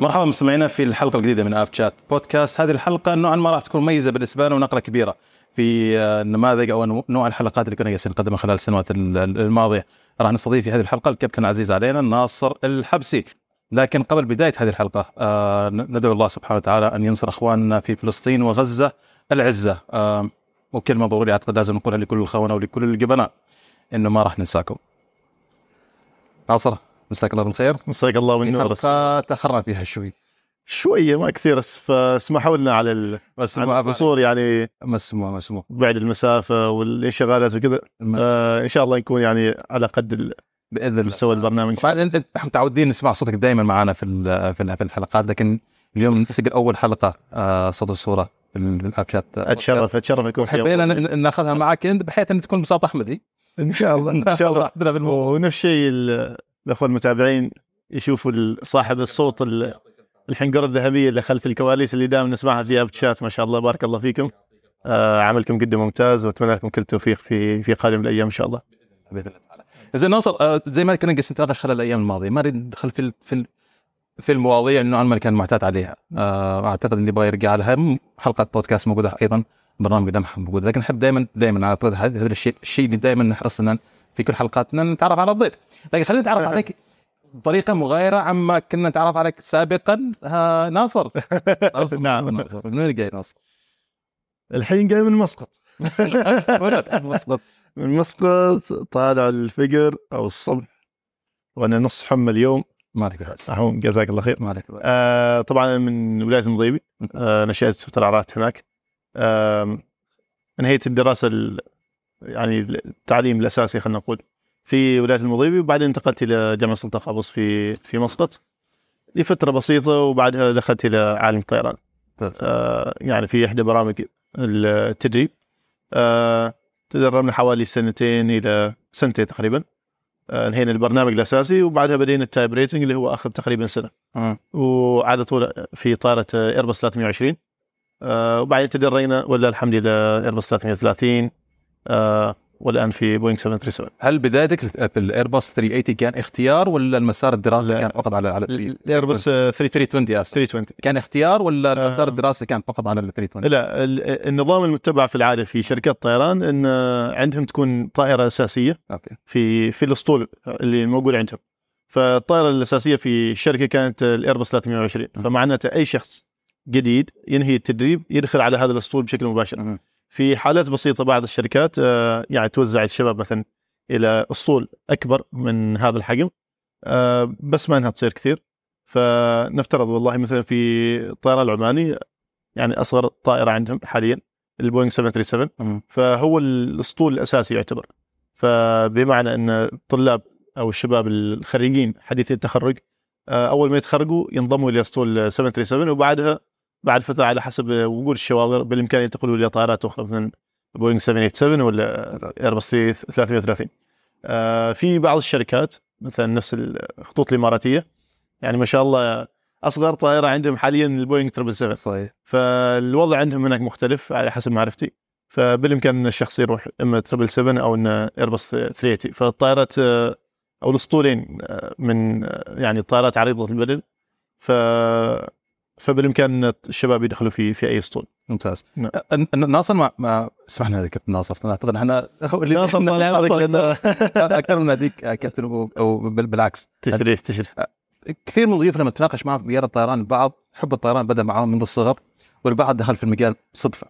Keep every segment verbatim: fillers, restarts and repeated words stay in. مرحبا مستمعينا في الحلقة الجديدة من أفچات بودكاست. هذه الحلقة نوعا ما راح تكون مميزة بالنسبة لنا ونقلة كبيرة في النماذج أو نوع الحلقات اللي كنا نقدمها خلال السنوات الماضية. راح نستضيف في هذه الحلقة الكابتن العزيز علينا ناصر الحبسي. لكن قبل بداية هذه الحلقة آه ندعو الله سبحانه وتعالى أن ينصر أخواننا في فلسطين وغزة العزة. آه وكلمة ضروري أعتقد لازم نقولها لكل الخونة ولكل الجبناء إنه ما راح ننساكم. ناصر مساك الله بالخير. مساك الله بالنور. حلقة تأخرنا فيها شوي شوية ما كثير، فاسمحوا لنا على القصور، يعني مسموع مسموع بعد المسافة والانشغالات وكذا. آه إن شاء الله نكون يعني على قد بإذن الله نسوي البرنامج. فأنت إحنا متعودين نسمع صوتك دائما معنا في في الحلقات، لكن اليوم نسجل أول حلقة آه صوت الصورة بالأفشات. أتشرف أتشرف يكون. حبينا نأخذها معك بحيث أن تكون بصوت أحمدي إن شاء الله. إن شاء الله. ونفس الشيء الأخوة المتابعين يشوفوا صاحب الصوت الحنجرة الذهبية اللي خلف الكواليس اللي دائما نسمعها في أفشات. ما شاء الله بارك الله فيكم. آه عملكم جدا ممتاز، وأتمنى لكم كل توفيق في في قادم الأيام إن شاء الله بإذن الله تعالى. زي ناصر زي ما كنا قسمت هذا خلال الأيام الماضية، ما ريد ندخل في في في المواضيع اللي نوعاً ما كان معتاد عليها. آه أعتقد إني باغي أرجع لها. حلقة بودكاست موجودة أيضاً، برنامج لمحة موجود، لكن نحب دائماً دائماً على طول هذا الشيء الشيء اللي دائماً نحرصنا في كل حلقاتنا نتعرف على الضيف. لكن خلينا نتعرف عليك بطريقة مغايرة عما كنا نتعرف عليك سابقاً. ها ناصر. نعم ناصر. من وين جاي ناصر؟ الحين جاي من مسقط. من مسقط. من مسقط طالع الفجر أو الصبح، وأنا نص حمى اليوم. مالك بس. أحوم جزاك الله خير. مالك بس. آه طبعا من ولاية المضيبي. آه نشأت في العراق هناك. آه انهيت الدراسة ال... يعني التعليم الأساسي خلنا نقول في ولاية المضيبي، وبعدين انتقلت إلى جامعة السلطان قابوس في في مسقط لفترة بسيطة، وبعدها دخلت إلى عالم الطيران. آه يعني في إحدى برامج التدريب. آه تدربنا حوالي سنتين إلى سنتين تقريباً. انهينا البرنامج الأساسي وبعدها بدينا التايبريتنج اللي هو أخذ تقريباً سنة. أه. وعلى طول في طائرة إيرباص ثلاثمية وعشرين. أه وبعدين تدرينا ولا الحمد لله إيرباص ثلاثمية وثلاثين. أه والآن في بوينج سبعمية وسبعة وثلاثين. هل بدايتك في الإيرباص ثلاثمية وثمانين كان اختيار ولا المسار الدراسي كان فقط على على الإيرباص ثلاثمية وعشرين؟ كان اختيار ولا المسار الدراسي كان فقط على ثلاثمية وثمانين؟ لا، النظام المتبع في العادة في شركات طيران ان عندهم تكون طائرة أساسية في في الأسطول اللي موجود عندهم. فالطائرة الأساسية في الشركة كانت الإيرباص ثلاثمية وعشرين، فمعناته اي شخص جديد ينهي التدريب يدخل على هذا الأسطول بشكل مباشر. م- في حالات بسيطة بعض الشركات آه يعني توزع الشباب مثلا إلى أسطول أكبر من هذا الحجم، آه بس ما إنها تصير كثير. فنفترض والله مثلا في الطائرة العماني يعني أصغر طائرة عندهم حاليا البوينج سبعمية وسبعة وثلاثين. م- فهو الأسطول الأساسي يعتبر. فبمعنى أن الطلاب أو الشباب الخريجين حديثي التخرج آه أول ما يتخرجوا ينضموا إلى أسطول سبعمية وسبعة وثلاثين، وبعدها بعد فترة على حسب وجود الشواغر بالإمكان ينتقلوا إلى طائرات أخرى مثل بوينج سبعمية وسبعة وثمانين ولا إيرباص ثلاثمية وثلاثين. آه في بعض الشركات مثلا نفس الخطوط الإماراتية يعني ما شاء الله أصغر طائرة عندهم حاليا البوينج سبعة سبعة سبعة. صحيح. فالوضع عندهم هناك مختلف على حسب معرفتي، فبالإمكان أن الشخص يروح إما سبعة سبعة سبعة أو إن إيرباص ثلاثمية وثمانين. فالطائرات آه أو الأسطولين آه من آه يعني الطائرات عريضة البدن، ف فبالإمكان الشباب يدخلوا في في أي أسطول. ممتاز. ناصر مع ما سمحنا لك ناصر، نعتذر إحنا ناصر ناصر أكثر من هذيك كابتن أو بالعكس. تشريف تشريف. كثير من ضيوفنا لما تناقش معهم في مجال الطيران، البعض حب الطيران بدأ معهم من الصغر، والبعض دخل في المجال صدفة،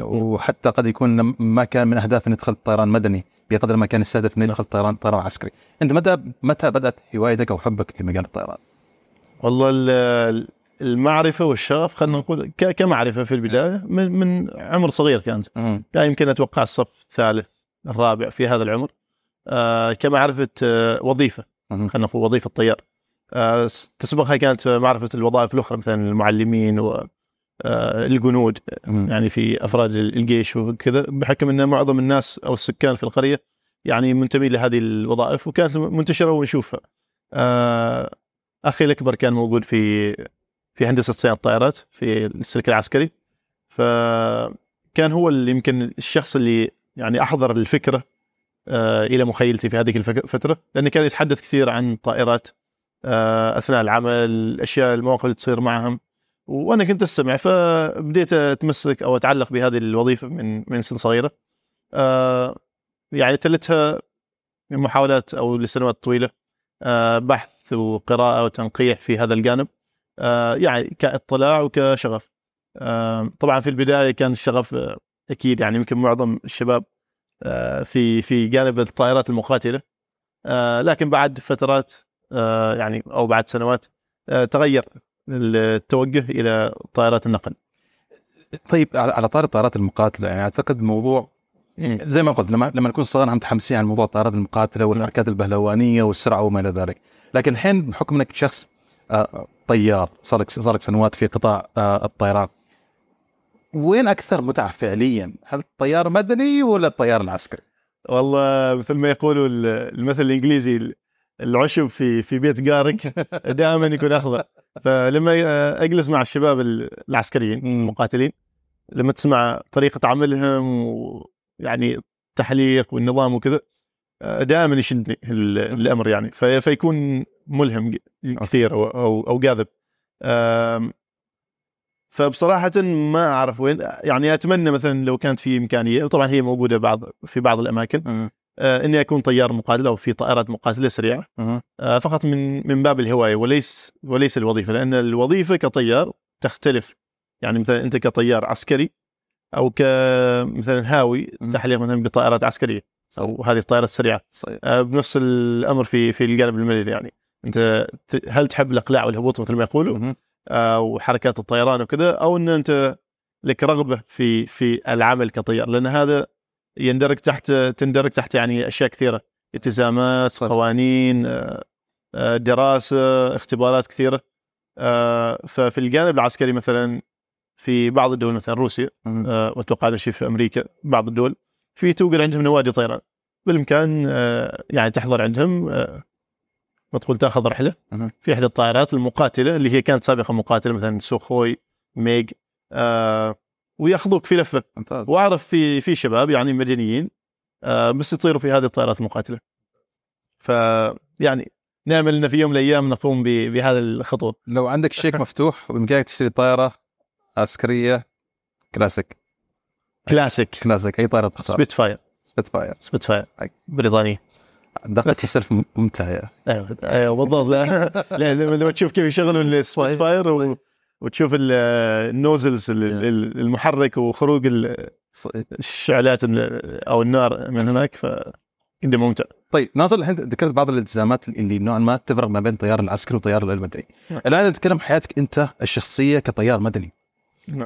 وحتى قد يكون ما كان من أهداف أن يدخل الطيران مدني بقدر ما كان يستهدف أن يدخل الطيران طيران عسكري. أنت متى متى بدأت هوايتك أو حبك لمجال الطيران؟ والله ال المعرفة والشغف خلنا نقول كمعرفة في البداية من, من عمر صغير كانت. يعني يمكن أتوقع الصف الثالث الرابع في هذا العمر. آه كمعرفة آه وظيفة خلنا نقول وظيفة طيار. آه تسبقها كانت معرفة الوظائف الأخرى مثلا المعلمين والجنود، آه يعني في أفراد الجيش وكذا، بحكم أن معظم الناس أو السكان في القرية يعني منتمين لهذه الوظائف وكانت منتشرة ونشوفها. آه أخي الأكبر كان موجود في في هندسة صيانة الطائرات في السلك العسكري، فكان هو اللي يمكن الشخص اللي يعني أحضر الفكرة آه إلى مخيلتي في هذه الفترة، لأنه كان يتحدث كثير عن طائرات أثناء العمل، الأشياء المواقف اللي تصير معهم، وأنا كنت أستمع، فبديت أتمسك أو أتعلق بهذه الوظيفة من من سن صغيرة. أه يعني تلتها محاولات أو لسنوات طويلة أه بحث وقراءة وتنقيح في هذا الجانب، أه يعني كاطلاع وكشغف. أه طبعا في البداية كان الشغف أكيد يعني يمكن معظم الشباب أه في في جانب الطائرات المقاتلة، أه لكن بعد فترات أه يعني أو بعد سنوات أه تغير التوجه إلى طائرات النقل. طيب على طار الطائرات المقاتلة، يعني أعتقد موضوع زي ما قلت لما لما نكون صغار هم متحمسين على موضوع الطائرات المقاتلة والحركات البهلوانية والسرعة وما إلى ذلك، لكن الحين بحكم أنك شخص طيار صارك صارك سنوات في قطاع الطيران، وين أكثر متعة فعليا؟ هل الطيار مدني ولا الطيار العسكري؟ والله مثل ما يقولوا المثل الإنجليزي، العشب في في بيت قارك دائما يكون أخضر. فلما أجلس مع الشباب العسكريين المقاتلين، لما تسمع طريقة عملهم ويعني التحليق والنظام وكذا، دائما يشدني الأمر يعني، فيكون ملهم كثير أو أو جاذب. فبصراحة ما أعرف وين، يعني أتمنى مثلا لو كانت في إمكانية، وطبعا هي موجودة بعض في بعض الأماكن، إني أكون طيار مقاتل أو في طائرات مقاتلة سريعة فقط من من باب الهواية وليس وليس الوظيفة، لأن الوظيفة كطيار تختلف. يعني مثلا أنت كطيار عسكري أو كمثلا هاوي تحليق مثلا بطائرات عسكرية أو هذه الطائرات السريعة، بنفس الأمر في في الجانب المدني. يعني أنت هل تحب الإقلاع والهبوط مثل ما يقولوا وحركات الطيران وكذا، أو أن أنت لك رغبة في في العمل كطيار، لأن هذا يندرج تحت تندرج تحت يعني أشياء كثيرة، التزامات، صحيح. قوانين، دراسة، اختبارات كثيرة. ففي الجانب العسكري مثلا في بعض الدول مثلا روسيا وأتوقع هذا الشيء في أمريكا، بعض الدول في توجد عندهم نوادي طيران، بالإمكان يعني تحضر عندهم وتقول تأخذ رحلة في إحدى الطائرات المقاتلة اللي هي كانت سابقا مقاتلة مثلا سوخوي ميج، ويأخذوك في لفة. وأعرف في في شباب يعني مدنيين آه بس يطيروا في هذه الطائرات المقاتلة، فيعني نأمل أن في يوم من الأيام نقوم بهذا الخطوط. لو عندك شيك مفتوح وإمكانك تشتري طائرة عسكرية كلاسيك كلاسيك كلاسيك أي طائرة تختار؟ سبيتفاير سبيتفاير سبيتفاير بريطانية، دقة السلف ممتازة. أيوة أيوة بالضبط. لا لا لما تشوف كيف يشغلون السبيتفاير و... وتشوف النوزلز المحرك وخروج الشعلات أو النار من هناك، فكده ممتع. طيب ناصر، الحين ذكرت بعض الالتزامات اللي نوعا ما تفرق ما بين الطيار العسكري والطيار المدني. الآن نتكلم حياتك أنت الشخصية كطيار مدني،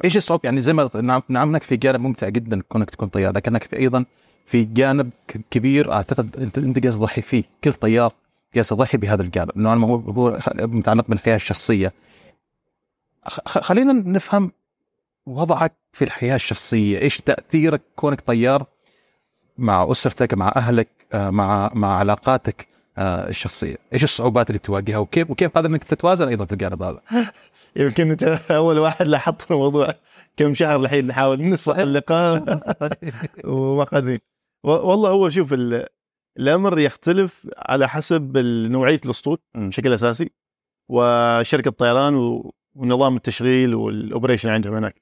إيش الصعوبة؟ يعني زي ما نعملك في جانب ممتع جدا كونك تكون طيار، لكنك في أيضا في جانب كبير أعتقد أنت أنت جالس تضحي فيه. كل طيار جالس يضحي بهذا الجانب نوعا ما، هو متعلق بالحياة الشخصية. خلينا نفهم وضعك في الحياة الشخصية، إيش تأثيرك كونك طيار مع أسرتك، مع أهلك، مع مع علاقاتك الشخصية، إيش الصعوبات اللي تواجهها وكيف وكيف قادر إنك تتوازن أيضا في الجانب هذا؟ يمكن أنت أول واحد لاحظت الموضوع، كم شهر الحين نحاول نصلح اللقاء وما قادرين. والله هو شوف الأمر يختلف على حسب نوعية الأسطول بشكل أساسي وشركة الطيران و ونظام التشغيل والأوبريشن عندهم هناك.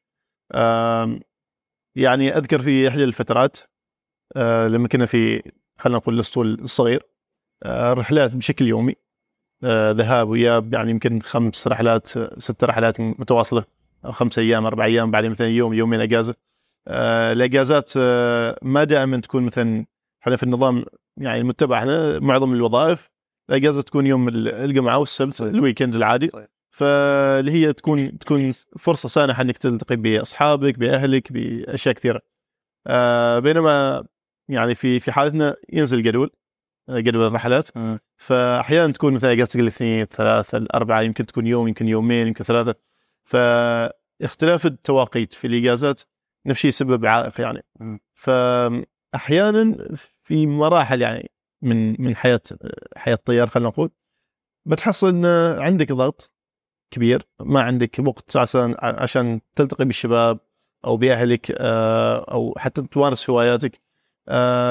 يعني أذكر في إحدى الفترات لما كنا في خلنا نقول الأسطول الصغير، رحلات بشكل يومي ذهاب وإياب، يعني يمكن خمس رحلات ست رحلات متواصلة أو خمس أيام أربع أيام، بعدين مثلا يوم يومين أجازة. الأجازات ما دائما تكون مثلا، حنا في النظام يعني المتبع هنا معظم الوظائف الأجازة تكون يوم الجمعة والسبت الويكند العادي، فاللي هي تكون تكون فرصة سانحة إنك تلتقي بأصحابك بأهلك بأشياء كثيرة. آه بينما يعني في في حالتنا ينزل جدول جدول الرحلات، أه. فأحيانا تكون مثلا أجازتك الاثنين ثلاثة الأربعة، يمكن تكون يوم يمكن يومين يمكن ثلاثة، فاختلاف التواقيت في الإجازات نفسه يسبب عائق يعني. أه. فأحيانا في مراحل يعني من من حياة حياة الطيار خلنا نقول بتحصل إن عندك ضغط كبير، ما عندك وقت عشان عشان تلتقي بالشباب او باهلك او حتى تمارس هواياتك.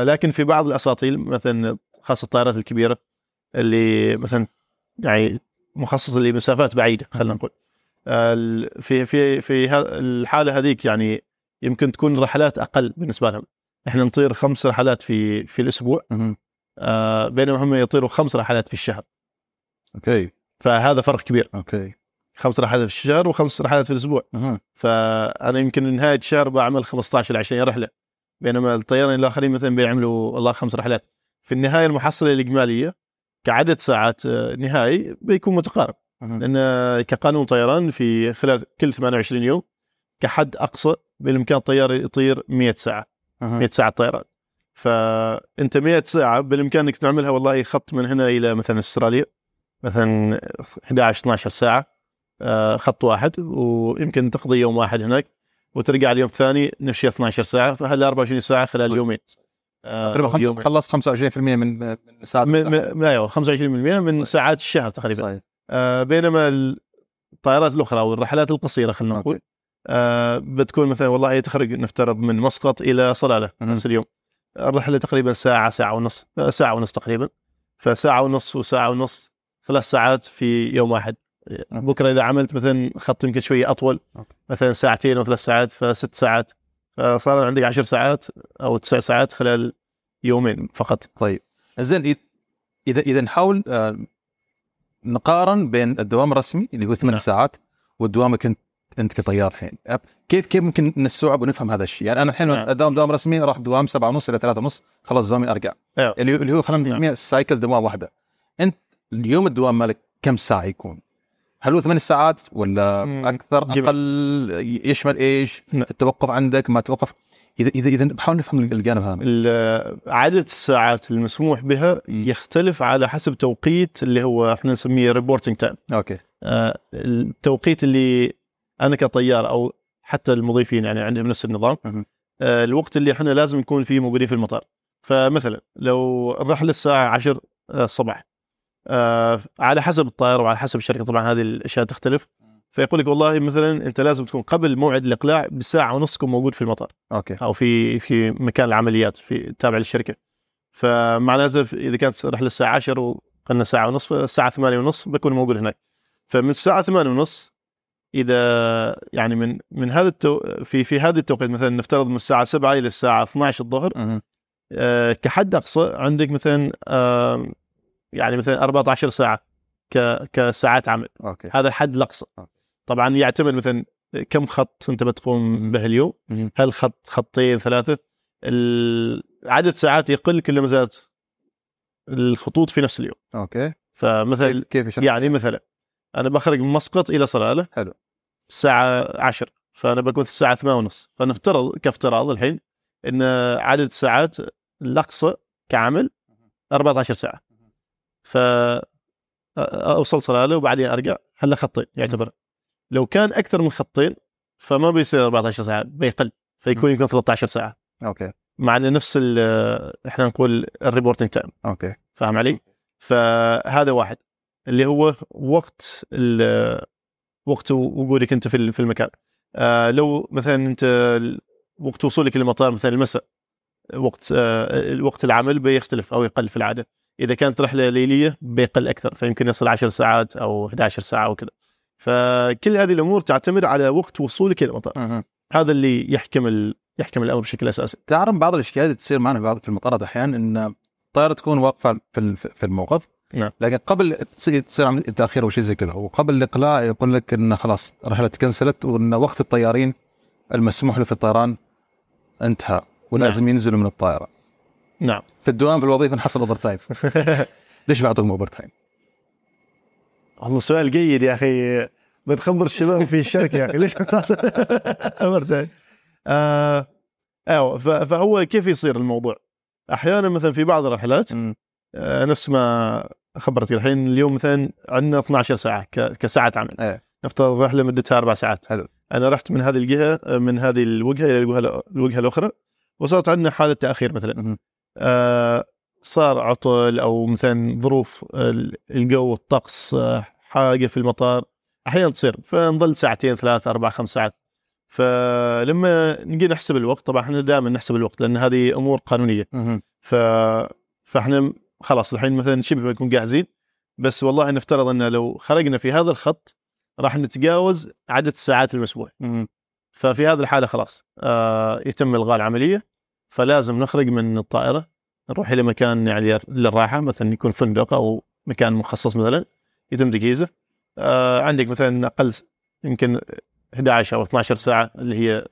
لكن في بعض الاساطيل مثلا خاصه الطائرات الكبيره اللي مثلا يعني مخصص لمسافات بعيدة. خلنا نقول في في في الحالة هذيك يعني يمكن تكون رحلات أقل بالنسبة لهم. إحنا نطير خمس رحلات في في الأسبوع بينما هم يطيروا خمس رحلات في الشهر. أوكي. فهذا فرق كبير. أوكي. خمس رحلات في الشهر وخمس رحلات في الأسبوع. أه. فأنا يمكن نهاية الشهر بعمل خمستاشر إلى عشرين رحلة بينما الطيارين الآخرين مثلا بيعملوا والله خمس رحلات. في النهاية المحصلة الإجمالية كعدد ساعات نهائي بيكون متقارب. أه. لأن كقانون طيران في خلال كل ثمانية وعشرين يوم كحد أقصى بالإمكان الطيار يطير مئة ساعة. أه. مئة ساعة طيران. فأنت مئة ساعة بالإمكان إنك تعملها والله خط من هنا إلى مثلا استراليا مثلا إحدى عشرة اثنا عشر ساعة خط واحد، ويمكن تقضي يوم واحد هناك وترجع اليوم الثاني نمشي اثنا عشر ساعة، فهل أربعة وعشرين ساعة خلال يومين تقريبا. يوم خلص خمسة وعشرين بالمئة من ساعات ايوه خمسة وعشرين بالمئة من ساعات الشهر تقريبا. آه بينما الطائرات الاخرى والرحلات القصيرة خلينا نقول آه بتكون مثلا والله تخرج نفترض من مسقط الى صلالة نفس اليوم، الرحلة تقريبا ساعة ساعة ونص ساعة ونص تقريبا، فساعة ونص وساعة ونص ثلاث ساعات في يوم واحد. بكرة إذا عملت مثلا خط يمكن شوية أطول مثلا ساعتين أو ثلاث ساعات فست ساعات، فصار عندك عشر ساعات أو تسع ساعات خلال يومين فقط. طيب زين، إذا إذا نحاول نقارن بين الدوام الرسمي اللي هو ثمان ساعات والدوامك أنت أنت كطيار الحين، كيف كيف ممكن نستوعب ونفهم هذا الشيء؟ يعني أنا الحين أداوم دوام رسمي راح دوام سبعة ونص إلى ثلاثة ونص خلاص دوامي أرجع أيوه. اللي هو خلينا نسميه السايكل دوام واحدة. أنت اليوم الدوام مالك كم ساعة يكون؟ هل هو ثمان ساعات ولا أكثر أقل؟ يشمل إيش؟ التوقف عندك ما توقف؟ إذا إذا إذا بحاول نفهم الجانب هذا. عدد الساعات المسموح بها يختلف على حسب توقيت اللي هو إحنا نسميه ريبورتينج تايم. أوكي. آه التوقيت اللي أنا كطيار أو حتى المضيفين يعني عندهم نفس النظام. آه الوقت اللي إحنا لازم نكون فيه موجودين في المطار. فمثلا لو الرحلة الساعة عشر الصباح. آه على حسب الطائرة وعلى حسب الشركة طبعا هذه الأشياء تختلف، فيقول لك والله مثلا أنت لازم تكون قبل موعد الإقلاع بساعة ونصكم موجود في المطار. أوكي. أو في في مكان العمليات في تابع للشركة. فمعناته إذا كانت رحلة الساعة عشر وقلنا ساعة ونص الساعة ثمانية ونص بكون موجود هناك. فمن الساعة ثمانية ونص إذا يعني من من هذا التو... في في هذا التوقيت مثلا نفترض من الساعة سبعة إلى الساعة اثنا عشر الظهر آه كحد أقصى عندك مثلا آه يعني مثلا أربعة عشر ساعة ك كساعات عمل. أوكي. هذا الحد الأقصى. طبعا يعتمد مثلا كم خط أنت بتقوم به اليوم، هل خط خطين ثلاثة، عدد ساعات يقل كلما زادت الخطوط في نفس اليوم. أوكي. فمثلا كيف يعني مثلا أنا بخرج من مسقط إلى صلالة حلو الساعة عشر فأنا بكون الساعة ثمانية ونص، فنفترض كافتراض الحين إن عدد الساعات الأقصى كعمل أربعة عشر ساعة، فأوصل صلالة وبعدين أرجع هلا خطين يعتبر. لو كان أكثر من خطين فما بيصير أربعة عشر ساعة بيقل، فيكون يكون ثلاثة عشر ساعة. أوكي. مع نفس إحنا نقول الريبورتينج تايم. أوكي. فهم علي؟ فهذا واحد اللي هو وقت وقت وجودك أنت في في المكان. آه لو مثلا أنت وقت وصولك للمطار مثلا المساء وقت آه الوقت العمل بيختلف أو يقل في العادة. إذا كانت رحلة ليلية بيقل أكثر فيمكن يصل عشر ساعات أو إحدى عشرة ساعة وكذا. فكل هذه الأمور تعتمد على وقت وصولك للمطار. أه. هذا اللي يحكم ال... يحكم الأمر بشكل أساسي. تعرف بعض الأشكال تصير معنا بعض في المطارات أحيانا إن الطائرة تكون واقفة في في الموقف. نعم. لكن قبل تصير عملية تأخير وشيء زي كذا، وقبل الإقلاع يقول لك إن خلاص رحلة كنسلت وإن وقت الطيارين المسموح له في الطيران انتهى ولازم نعم. ينزلوا من الطائرة. نعم. في الدوام في الوظيفة نحصل أوفر تايم. ليش بعطوهم أوفر تايم؟ والله سؤال جيد يا أخي، بتخبر الشباب في الشركة يا أخي ليش بتعطي أوفر تايم؟ آه أو فهو كيف يصير الموضوع؟ أحيانا مثلا في بعض الرحلات آه نفس ما خبرتك الحين اليوم مثلا عندنا اثنا عشر ساعة كساعة عمل. أيه. نفترض رحلة مدتها أربع ساعات. حلو. أنا رحت من هذه الجهة من هذه الوجهة إلى الوجهة الوجهة الأخرى وصارت عندنا حالة تأخير مثلا. م. آه صار عطل أو مثلا ظروف الجو الطقس آه حاجة في المطار أحيانا تصير، فنظل ساعتين ثلاثة أربعة خمس ساعات. فلما نجي نحسب الوقت طبعا إحنا دائما نحسب الوقت لأن هذه أمور قانونية. ف... فإحنا خلاص الحين مثلا شبه بنكون جاهزين بس والله نفترض أنه لو خرجنا في هذا الخط راح نتجاوز عدد الساعات المسموح. ففي هذه الحالة خلاص آه يتم إلغاء العملية، فلازم نخرج من الطائرة نروح إلى مكان يعني للراحة، مثلا يكون فندق أو مكان مخصص مثلا يتم تجهيزه. آه عندك مثلا أقل يمكن إحدى عشرة أو اثنا عشر ساعة اللي هي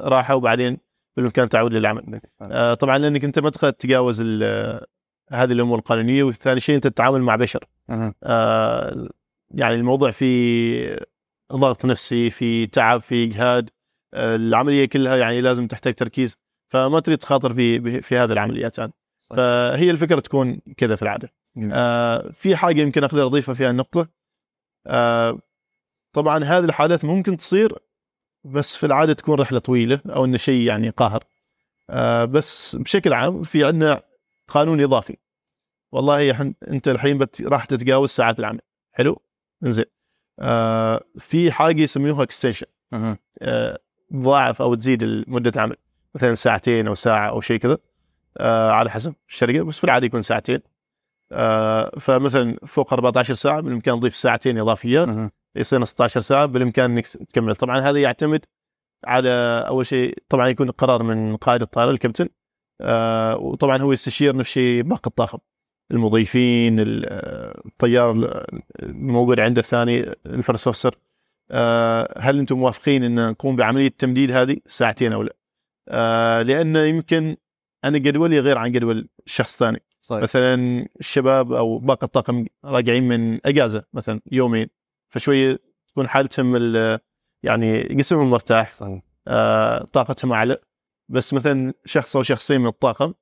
راحة، وبعدين بالإمكان تعود للعمل. آه طبعا لأنك أنت ما تقدر تتجاوز هذه الأمور القانونية، وثاني شيء أنت تتعامل مع بشر. آه يعني الموضوع في ضغط نفسي، في تعب، في إجهاد، العملية كلها يعني لازم تحتاج تركيز، فما تريد تخاطر في في هذه العمليات يعني. فهي الفكرة تكون كذا في العادة. آه في حاجة يمكن أقدر أضيفها فيها النقطة، آه طبعا هذه الحالات ممكن تصير بس في العادة تكون رحلة طويلة أو إن شيء يعني قاهر. آه بس بشكل عام في عندنا قانون إضافي، والله حن... أنت الحين بت... راح تتجاوز ساعات العمل، حلو إنزين. آه في حاجة يسميوها extension، آه ضاعف أو تزيد مدة عمل، مثلا ساعتين أو ساعة أو شيء كذا، آه على حسب الشركة، بس في العادة يكون ساعتين. آه فمثلا فوق أربعة عشر ساعة بالإمكان نضيف ساعتين إضافيات، يصير ستة عشر ساعة بالإمكان إنك تكمل. طبعا هذا يعتمد على أول شيء طبعا يكون قرار من قائد الطائرة الكابتن، آه وطبعا هو يستشير نفس الشيء باقي الطاقم، المضيفين، الطيار الموبر عنده الثاني، الفيرست اوفيسر، آه هل أنتم موافقين أن نقوم بعملية تمديد هذه ساعتين أو لا؟ آه لأن يمكن أنا جدولي غير عن جدول شخص ثاني. صحيح. مثلا الشباب أو باقي الطاقم راجعين من أجازة مثلا يومين، فشوية تكون حالتهم يعني جسمهم مرتاح، آه طاقتهم أعلى. بس مثلا شخص أو شخصين من الطاقم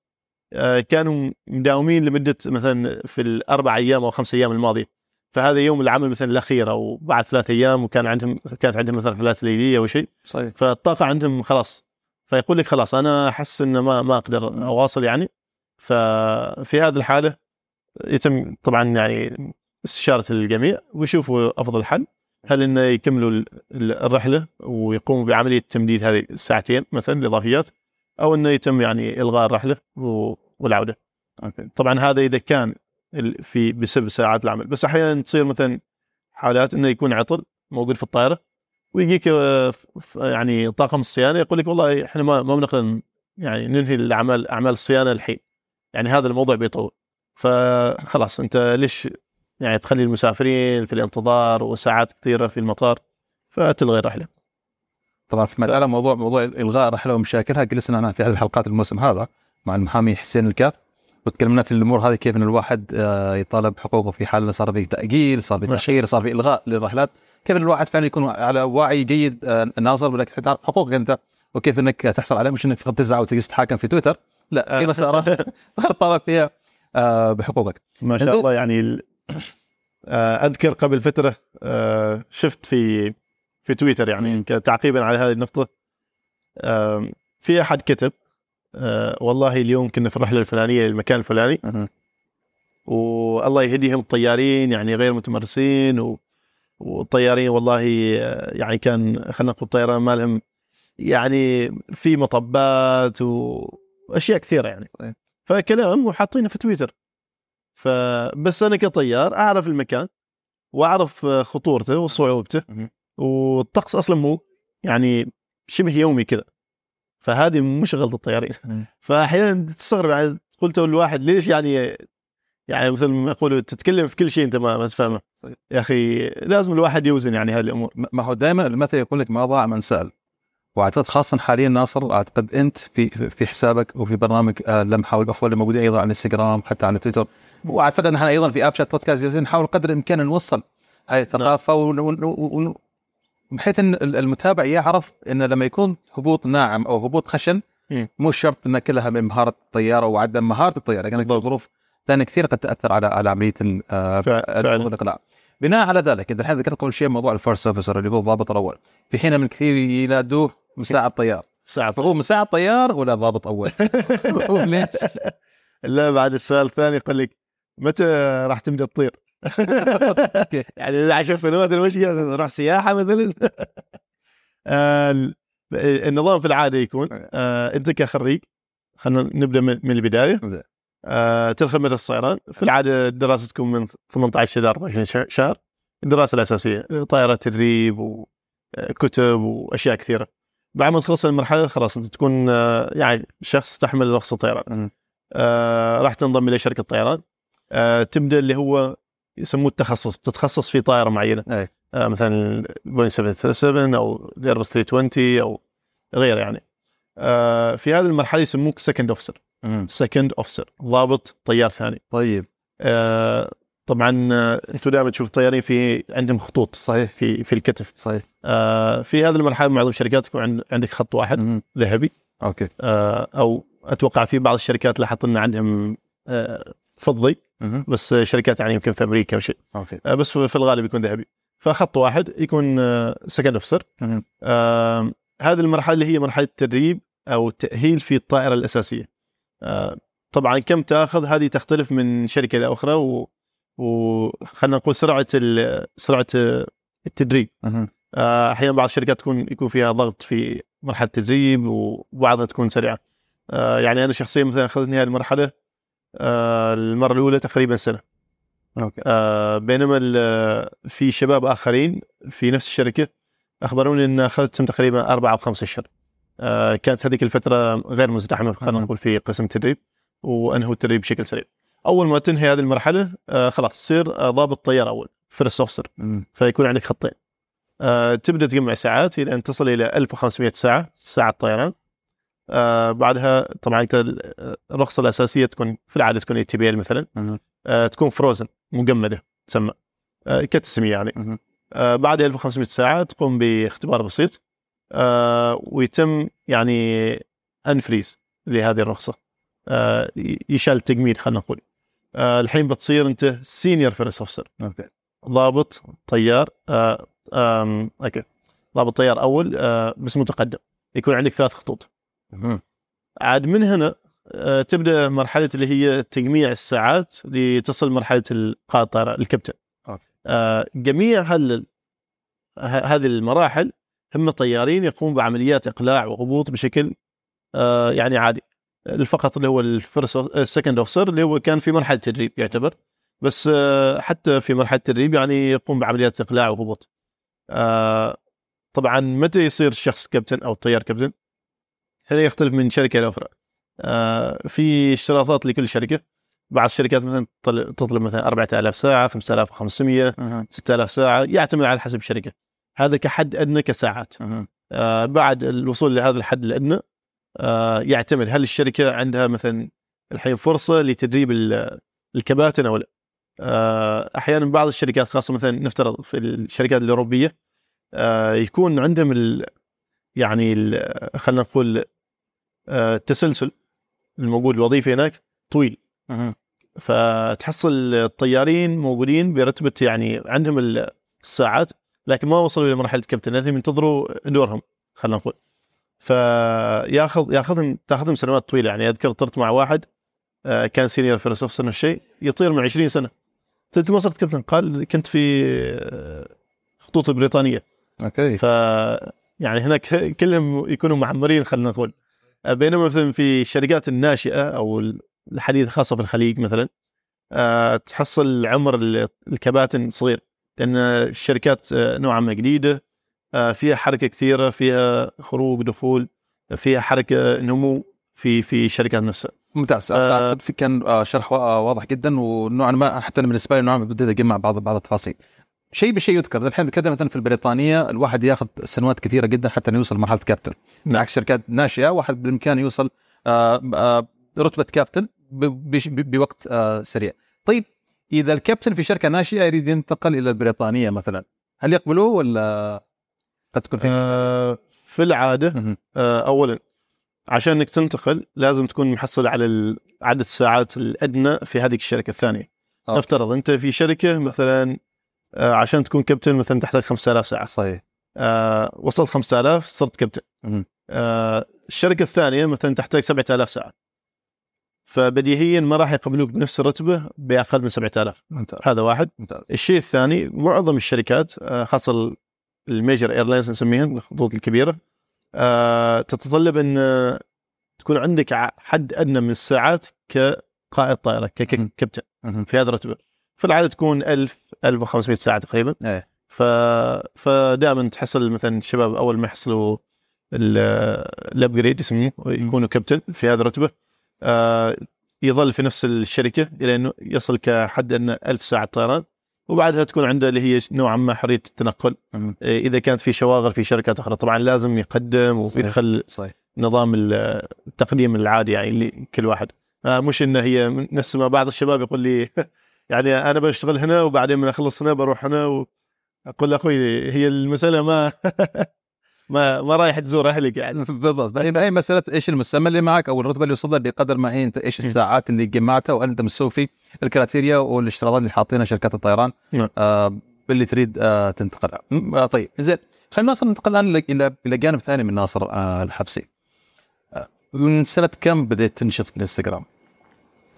آه كانوا مداومين لمدة مثلا في الأربع أيام أو خمس أيام الماضية، فهذا يوم العمل مثلا الأخير أو بعد ثلاث أيام، وكان عندهم كانت عندهم مثلا حفلات ليلية أو شيء، فالطاقة عندهم خلاص، فيقول لك خلاص أنا أحس إن ما ما أقدر أواصل يعني. ففي هذه الحالة يتم طبعا يعني استشارة الجميع ويشوفوا أفضل حل، هل إنه يكملوا الرحلة ويقوموا بعملية تمديد هذه الساعتين مثلا الإضافيات، أو إنه يتم يعني إلغاء الرحلة والعودة. أوكي. طبعا هذا إذا كان في بسبب ساعات العمل، بس أحيانا تصير مثلا حالات إنه يكون عطل موجود في الطائرة، ويجيك يعني طاقم الصيانة يقول لك والله إحنا ما ما بنقدر يعني ننهي الأعمال أعمال الصيانة الحين، يعني هذا الموضوع بيطول، فخلاص أنت ليش يعني تخلي المسافرين في الانتظار وساعات كثيرة في المطار، فتلغي الرحلة. طبعا في مسألة موضوع موضوع إلغاء الرحلة ومشاكلها جلسنا أنا في أحد الحلقات الموسم هذا مع المحامي حسين الكاف، وتكلمنا في الأمور هذه كيف إن الواحد يطالب حقوقه في حال صار في تأجيل، صار في تأخير، صار في إلغاء للرحلات، كيف إن الواحد فعلا يكون على وعي جيد ناظر بلك حقوقك أنت، وكيف إنك تحصل عليه، مش إنك فقط تزعل وتجلس تحاكم في تويتر، لا في مسارات تطالب فيها بحقوقك. ما شاء الله يعني أذكر قبل فترة شفت في في تويتر يعني تعقيبا على هذه النقطة، في أحد كتب والله اليوم كنا في الرحلة الفلانية للمكان الفلاني، والله يهديهم الطيارين يعني غير متمرسين، والطيارين والله يعني كان خلنا نقول الطيران مالهم يعني في مطبات وأشياء كثيرة يعني، فكلام وحاطينه في تويتر. فبس أنا كطيار أعرف المكان وأعرف خطورته وصعوبته، والطقس أصلا مو يعني شبه يومي كذا، فهذه مش غلطة الطيارين. فأحيانا تستغرب قلت الواحد ليش يعني يعني مثل ما يقولوا تتكلم في كل شيء أنت ما تفهمه. يا أخي لازم الواحد يوزن يعني هذه الأمور. ما هو دائما المثل يقول لك ما ضاع من سأل، واعتقد خاصة حاليا ناصر اعتقد انت في في حسابك وفي برنامج لمحة والاخوة اللي موجودين ايضا على الانستغرام حتى على تويتر، واعتقد ان احنا ايضا في أفچات بودكاست جالسين نحاول قدر الامكان نوصل هاي الثقافة، وبحيث ان المتابع يعرف ان لما يكون هبوط ناعم او هبوط خشن مو شرط ان كلها من مهارة الطيارة وعدم مهارة الطيارة، لكن ظروف ثانية كثير قد تاثر على على عملية الاقلاع. بناء على ذلك إذا الحين ذكرت قبل شيء موضوع الفيرست اوفيسر اللي هو الضابط الأول، في حين من كثير ينادوه مساعد طيار، مساعد هو مساعد طيار ولا ضابط أول؟ لا بعد السؤال الثاني يقول لك متى راح تبدأ تطير؟ يعني عشر سنوات الوش راح سياحة مثلا. النظام في العادة يكون أنت كخريج، خلنا نبدأ من البداية، آه تدخل مدى الصيران. في العادة الدراسة تكون من ثمانية عشر إلى أربعة وعشرين شهر، الدراسة الأساسية، طائرة تدريب وكتب وأشياء كثيرة. بعد ما تخلص المرحلة خلاص أنت تكون آه يعني شخص تحمل رخصة طيران، آه راح تنضم إلى شركة طيران، آه تبدأ اللي هو يسموه التخصص، تتخصص في طائرة معينة، آه مثلا بوينج سبعمية وسبعة وثلاثين أو إيرباص ثلاثمية وعشرين أو غير يعني. آه في هذه المرحلة يسموك سكند أوفيسر، سكند أوفيسر ضابط طيار ثاني. طيب آه طبعا آه انتوا دائما تشوف الطيارين في عندهم خطوط، صحيح، في في الكتف، صحيح. آه في هذه المرحلة معظم الشركات يكون عندك خط واحد ذهبي، اوكي، آه او اتوقع في بعض الشركات لاحظت ان عندهم آه فضي، مم. بس شركات يعني يمكن في امريكا او شيء، آه بس في الغالب يكون ذهبي. فخط واحد يكون آه سكند أوفيسر. آه هذه المرحلة اللي هي مرحلة التدريب او التأهيل في الطائرة الأساسية. آه طبعا كم تاخذ هذه تختلف من شركه لاخرى، و, و... خلينا نقول سرعه ال... سرعه التدريب. آه احيانا بعض الشركات تكون يكون فيها ضغط في مرحله التدريب وبعضها تكون سريعه. آه يعني انا شخصيا مثلا اخذتني هذه المرحله آه المره الاولى تقريبا سنه، آه بينما في شباب اخرين في نفس الشركه اخبروني ان اخذتهم تقريبا اربعه او خمسه اشهر. آه كانت هذيك الفترة غير مزدحمة، خلينا نقول في قسم التدريب، وأنهوا التدريب بشكل سريع. أول ما تنهي هذه المرحلة آه خلاص تصير آه ضابط طيار أول، فيرست أوفيسر، فيكون عندك خطين. آه تبدأ تجمع ساعات إلى أن تصل إلى ألف وخمسمائة ساعة ساعة طيران. آه بعدها طبعا الرخصة الأساسية تكون في العادة تكون إي تي بي إل مثلا، آه تكون فروزن مجمدة تسمى آه كتسمية يعني. آه بعد ألف وخمسمائة ساعة تقوم باختبار بسيط، آه ويتم يعني انفريز لهذه الرخصة، آه يشال التجميد خلنا نقول. آه الحين بتصير انت سينيور فيرست اوفيسر، ضابط طيار، آه آم اوكي ضابط طيار اول، آه بس متقدم، يكون عندك ثلاث خطوط. مم. عاد من هنا آه تبدا مرحلة اللي هي تجميع الساعات لتصل مرحلة القائد الطائرة الكابتن. آه جميع هال هذه المراحل هم الطيارين يقومون بعمليات إقلاع وهبوط بشكل آه يعني عادي. الفقط اللي هو الفرس السكند أوفيسر اللي هو كان في مرحلة تدريب يعتبر، بس آه حتى في مرحلة تدريب يعني يقوم بعمليات إقلاع وهبوط. آه طبعا متى يصير الشخص كابتن أو الطيار كابتن؟ هذا يختلف من شركة إلى أخرى، آه في اشتراطات لكل شركة. بعض الشركات مثلا تطلب مثلا أربعة آلاف ساعة، خمسة آلاف وخمسمائة، ستة آلاف ساعة، يعتمد على حسب الشركة. هذا كحد أدنى كساعات. آه بعد الوصول لهذا الحد الأدنى آه يعتمد هل الشركة عندها مثلا الحين فرصة لتدريب الكباتن أو لا. آه أحيانا بعض الشركات خاصة مثلا نفترض في الشركات الأوروبية آه يكون عندهم ال يعني ال خلنا نقول آه التسلسل الموجود الوظيفي هناك طويل، فتحصل الطيارين موجودين برتبة يعني عندهم الساعات لكن ما وصلوا لمرحلة كابتن، لازم ينتظروا دورهم خلنا نقول. فياخذ ياخذهم تاخذهم سنوات طويلة يعني. أذكر طرت مع واحد آه كان سينيور فيرست أوفيسر الشيء يطير من عشرين سنة، قلت ما صرت كابتن، قال كنت في آه خطوط البريطانية. أوكي. ف يعني هناك كلهم يكونوا معمرين خلنا نقول. آه بينما مثلا في الشركات الناشئة أو الحديث خاصة في الخليج مثلا آه تحصل عمر الكباتن صغير، لأن الشركات نوعا ما جديدة، فيها حركة كثيرة، فيها خروج دخول، فيها حركة نمو في في الشركات نفسها. ممتاز. أعتقد في كان شرح واضح جدا، ونوعا ما حتى بالنسبة لي نوعا ما بديت أجمع بعض بعض التفاصيل شيء بشيء. يذكر الحين كده مثلا في البريطانية الواحد يأخذ سنوات كثيرة جدا حتى يوصل مرحلة كابتن، عكس شركات ناشئة واحد بإمكانه يوصل رتبة كابتن بوقت سريع. طيب إذا الكابتن في شركة ناشئة يريد ينتقل إلى البريطانية مثلا، هل يقبلوه ولا قد تكون آه في العادة آه أولا عشان أنك تنتقل لازم تكون محصل على عدد الساعات الأدنى في هذه الشركة الثانية. أوه. نفترض أنت في شركة مثلا آه عشان تكون كابتن مثلا تحتاج خمسة آلاف ساعة، صحيح. آه وصلت خمسة آلاف صرت كابتن. آه الشركة الثانية مثلا تحتاج سبعة آلاف ساعة، فبديهيا ما راح يقبلوك بنفس الرتبة بأقل من سبعة آلاف. هذا واحد. ممتاز. الشيء الثاني معظم الشركات خاصة الميجر ايرلاينز نسميهم الخطوط الكبيرة تتطلب أن تكون عندك حد أدنى من الساعات قائد طائرة ككابتن في هذا الرتبة، في العادة تكون ألف ألف وخمسمائة ساعة تقريبا. إيه. ف فدائما تحصل مثلا الشباب أول ما يحصلوا الأبجريد اسمه يكونوا كابتن في هذا الرتبة، آه يظل في نفس الشركة إلى أنه يصل كحد أن ألف ساعة طيران، وبعدها تكون عنده اللي هي نوعا ما حرية التنقل. مم. إذا كانت في شواغل في شركات أخرى طبعا لازم يقدم ويدخل نظام التقديم العادي يعني اللي كل واحد، آه مش إنه هي نفس ما بعض الشباب يقول لي يعني أنا بشتغل هنا وبعدين من أخلص هنا بروح هنا، وأقول أخوي هي المسألة ما ما ما رايح تزور أهلك يعني. بالضبط، يعني أي مسألة إيش المسمى اللي معك أو الرتبة اللي وصلت بقدر ما هي أنت إيش الساعات اللي جمعتها وأن أنت مسوي في الكراتيريا والاشتراطات اللي حاطينها شركات الطيران آه باللي تريد آه تنتقل. آه طيب زين، خلينا نصل ننتقل الآن إلى إلى جانب ثاني من ناصر آه الحبسي. آه من سنة كم بدأت تنشط في الانستغرام؟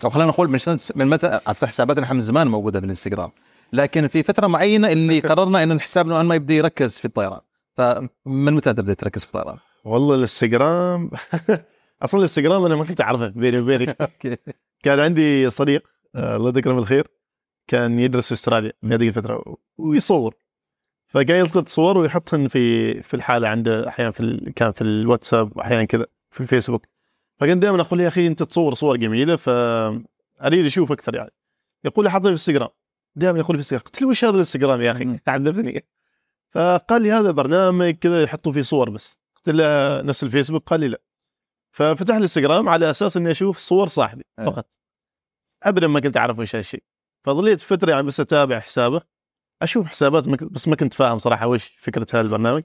أو خلينا نقول من سنة من متى حساباتنا إحنا من زمان موجودة بالانستغرام، لكن في فترة معينة اللي قررنا إن الحساب نوعاً ما يبدأ يركز في الطيران. فمن متى بدأت تركز في الطيران؟ والله الانستغرام أصلاً الانستغرام أنا ما كنت أعرفه بيني وبينك. كان عندي صديق الله يذكره بالخير كان يدرس في أستراليا في هذه الفترة ويصور، فكان يلتقط صور ويحطهن في في الحالة عنده، أحياناً في كان في الواتساب وأحياناً كذا في الفيسبوك، فكان دائماً أقول يا أخي أنت تصور صور جميلة فأريد أشوف أكثر يعني. يقول لي حطه في الانستغرام، دائما يقول في الانستغرام. قلت له وش هذا الانستغرام يا أخي تعذبني؟ فقال لي هذا برنامج كذا يحطوا فيه صور بس. قلت له نفس الفيسبوك؟ قال لي لا. ففتح الانستغرام على أساس إني أشوف صور صاحبي فقط، أبدا ما كنت أعرف وش هالشيء. فظليت فترة يعني بس أتابع حسابه، أشوف حسابات بس ما كنت فاهم صراحة وش فكرة هذا البرنامج.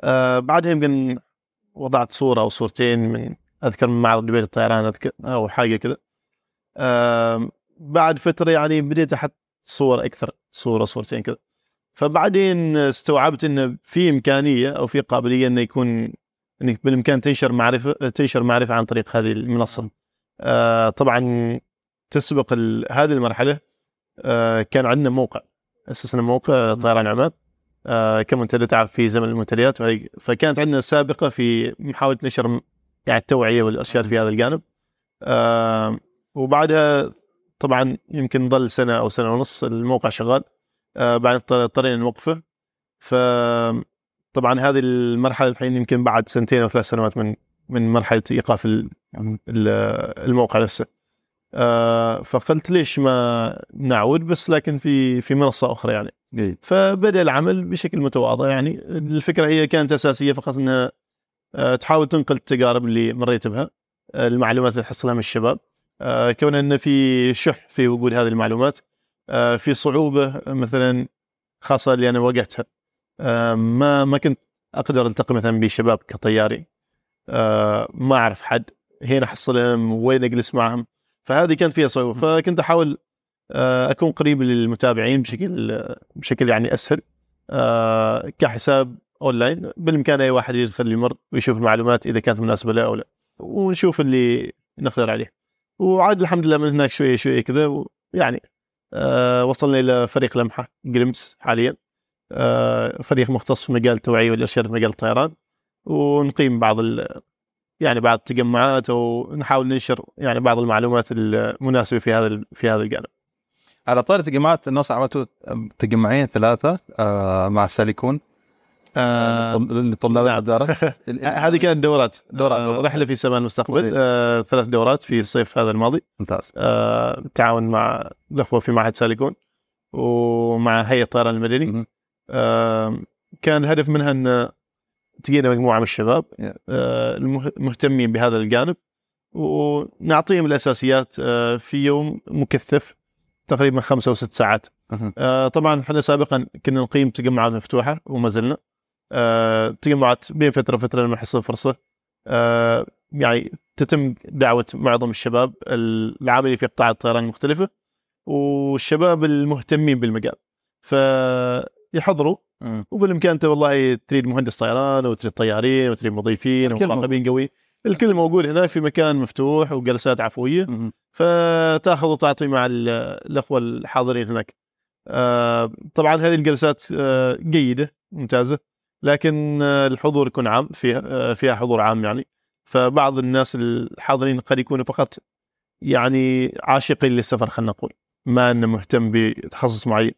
آه بعدها يمكن وضعت صورة أو صورتين من أذكر من معرض دبي الطيران أو حاجة كذا. آه بعد فترة يعني بديت أحط صور أكثر، صورة صورتين كذا. فبعدين استوعبت إن في إمكانية أو في قابلية إنه يكون إنك بالإمكان تنشر معرفة تنشر معرفة عن طريق هذه المنصة. آه طبعا تسبق هذه المرحلة آه كان عندنا موقع، أسسنا موقع طيران عمان آه كمنتدى تعرف في زمن المنتديات، فكانت عندنا سابقة في محاولة نشر يعني التوعية والأشياء في هذا الجانب. آه وبعدها طبعا يمكن ظل سنة أو سنة ونص الموقع شغال، آه بعد اضطرينا نوقفه. فطبعا هذه المرحلة الحين يمكن بعد سنتين أو ثلاث سنوات من من مرحلة إيقاف الموقع لسه. آه فقلت ليش ما نعود بس لكن في في منصة أخرى يعني. فبدأ العمل بشكل متواضع يعني. الفكرة هي كانت أساسية فقط أنها آه تحاول تنقل التجارب اللي مريت بها، آه المعلومات اللي حصلها من الشباب، آه كون أن في شح في وجود هذه المعلومات، آه في صعوبة مثلا خاصة اللي أنا وقعتها، آه ما ما كنت أقدر ألتقي مثلا بشباب كطياري، آه ما أعرف حد هنا أحصلهم وين أجلس معهم، فهذه كانت فيها صعوبة. فكنت أحاول آه أكون قريب للمتابعين بشكل بشكل يعني أسهل، آه كحساب أونلاين بالإمكان أي واحد يدخل يمر ويشوف المعلومات إذا كانت مناسبة له أو لا، ونشوف اللي نقدر عليه. وعاد الحمد لله من هناك شوية شوية كذا يعني آه وصلنا إلى فريق لمحة جلمس حاليا، آه فريق مختص في مجال التوعية والإرشاد في مجال الطيران، ونقيم بعض يعني بعض التجمعات ونحاول ننشر يعني بعض المعلومات المناسبة في هذا في هذا الجانب. على طاري تجمعات الناس عملتوا تجمعين ثلاثة آه مع سيليكون لطلاب الإدارة. هذه كانت دورات دورات رحلة في سمان المستقبل، آه، ثلاث دورات في الصيف هذا الماضي. ممتاز. آه، تعاون مع الأخوة في معهد سيليكون ومع هيئة طيران المدني. آه، كان الهدف منها أن تجينا مجموعة من الشباب آه، المهتمين بهذا الجانب ونعطيهم الأساسيات آه، في يوم مكثف تقريبا خمسة أو ست ساعات. آه، طبعا إحنا سابقا كنا نقيم تجمعات مفتوحة وما زلنا. أه، تجمعات بين فترة فترة لما يحصل فرصة، أه، يعني تتم دعوة معظم الشباب العاملين في قطاع الطيران المختلفة والشباب المهتمين بالمجال فيحضروا، وبالإمكان أنت والله تريد مهندس طيران وتريد طيارين وتريد مضيفين ومراقبين قوي، الكل موجود هنا في مكان مفتوح وجلسات عفوية، فتأخذ وتعطي مع الأخوة الحاضرين هناك. أه، طبعا هذه الجلسات أه، جيدة ممتازة، لكن الحضور يكون عام، فيها فيها حضور عام يعني، فبعض الناس الحاضرين قد يكونوا فقط يعني عاشقين للسفر خلنا نقول، ما أنا مهتم بتخصص معين.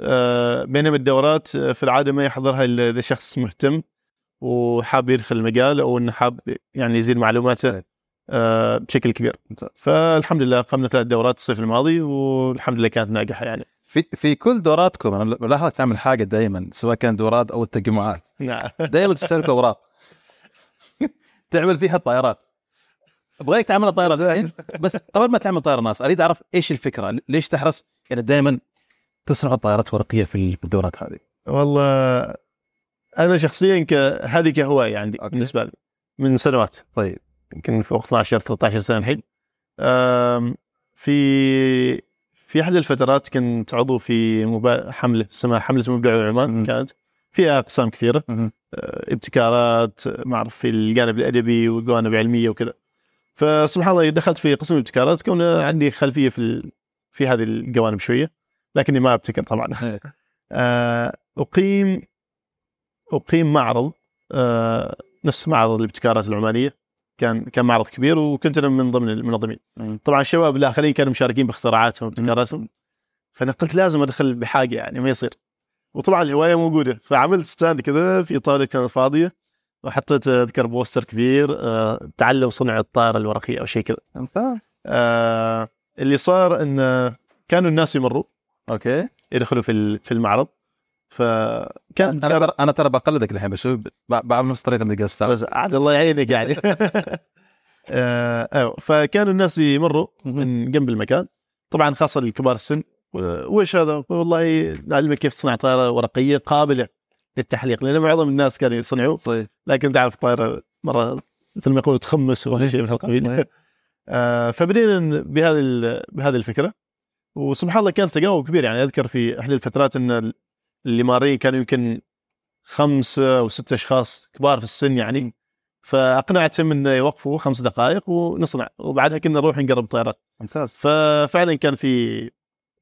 أه بينما الدورات في العادة ما يحضرها إلا شخص مهتم وحاب يدخل المجال أو إنه حاب يعني يزيد معلوماته أه بشكل كبير. فالحمد لله قمنا ثلاث دورات الصيف الماضي والحمد لله كانت ناجحة. يعني في في كل دوراتكم أنا لاحظت تعمل حاجة دائما، سواء كان دورات أو التجمعات، دائما تشترك أوراق تعمل فيها الطائرات. أبغاك تعمل طائرة الحين، بس قبل ما تعمل طائرة ناس أريد أعرف إيش الفكرة، ليش تحرص يعني دائما تصنع طائرات ورقية في الدورات هذه؟ والله أنا شخصيا هذه كهواية عندي أوكي. بالنسبة لي من سنوات، طيب يمكن فوق اثنا عشر ثلاثة عشر سنة الحين. في في أحد الفترات كنت عضو في مبا... حملة اسمها حملة مبدع عمان، كانت فيها أقسام كثيرة، م- ابتكارات معرف في الجانب الأدبي والجوانب العلمية وكذا. فسبحان الله دخلت في قسم الابتكارات كون عندي خلفية في في هذه الجوانب شوية، لكني ما ابتكر طبعا. أقيم أقيم معرض أه نفس معرض الابتكارات العمانية، كان كان معرض كبير وكنت أنا من ضمن المنظمين. طبعا الشباب الآخرين كانوا مشاركين باختراعاتهم وابتكاراتهم، فأنا قلت لازم أدخل بحاجة يعني ما يصير. وطبعا الهواية موجودة، فعملت ستاند كذا في طاولة كانت فاضية وحطيت أذكر بوستر كبير أه تعلم صنع الطائرة الورقية أو شيء كذا. أه اللي صار إن كانوا الناس يمروا أوكي يدخلوا في في المعرض، فكان أنا ترى أنا ترى بقلدك الحين، بشوف بعض نفس طريقة من القصة، بس عاد الله يعينك يعني. أه فكانوا الناس يمروا من جنب المكان، طبعا خاصة الكبار السن، وإيش هذا والله نعلمك كيف تصنع طائرة ورقية قابلة للتحليق، لأن معظم الناس كانوا يصنعوه، لكن تعرف الطائرة مرة مثل ما يقولوا تخمس ولا شيء من هالقبيل. آه فبدينا بهذه بهذه الفكرة، وسبحان الله كان تجاوب كبير. يعني أذكر في أحد الفترات إن اللي مارين كانوا يمكن خمسة أو ستة أشخاص كبار في السن يعني، فأقنعتهم إن يوقفوا خمس دقائق ونصنع، وبعدها كنا نروح نقرب طائرات. ممتاز. ففعلا كان في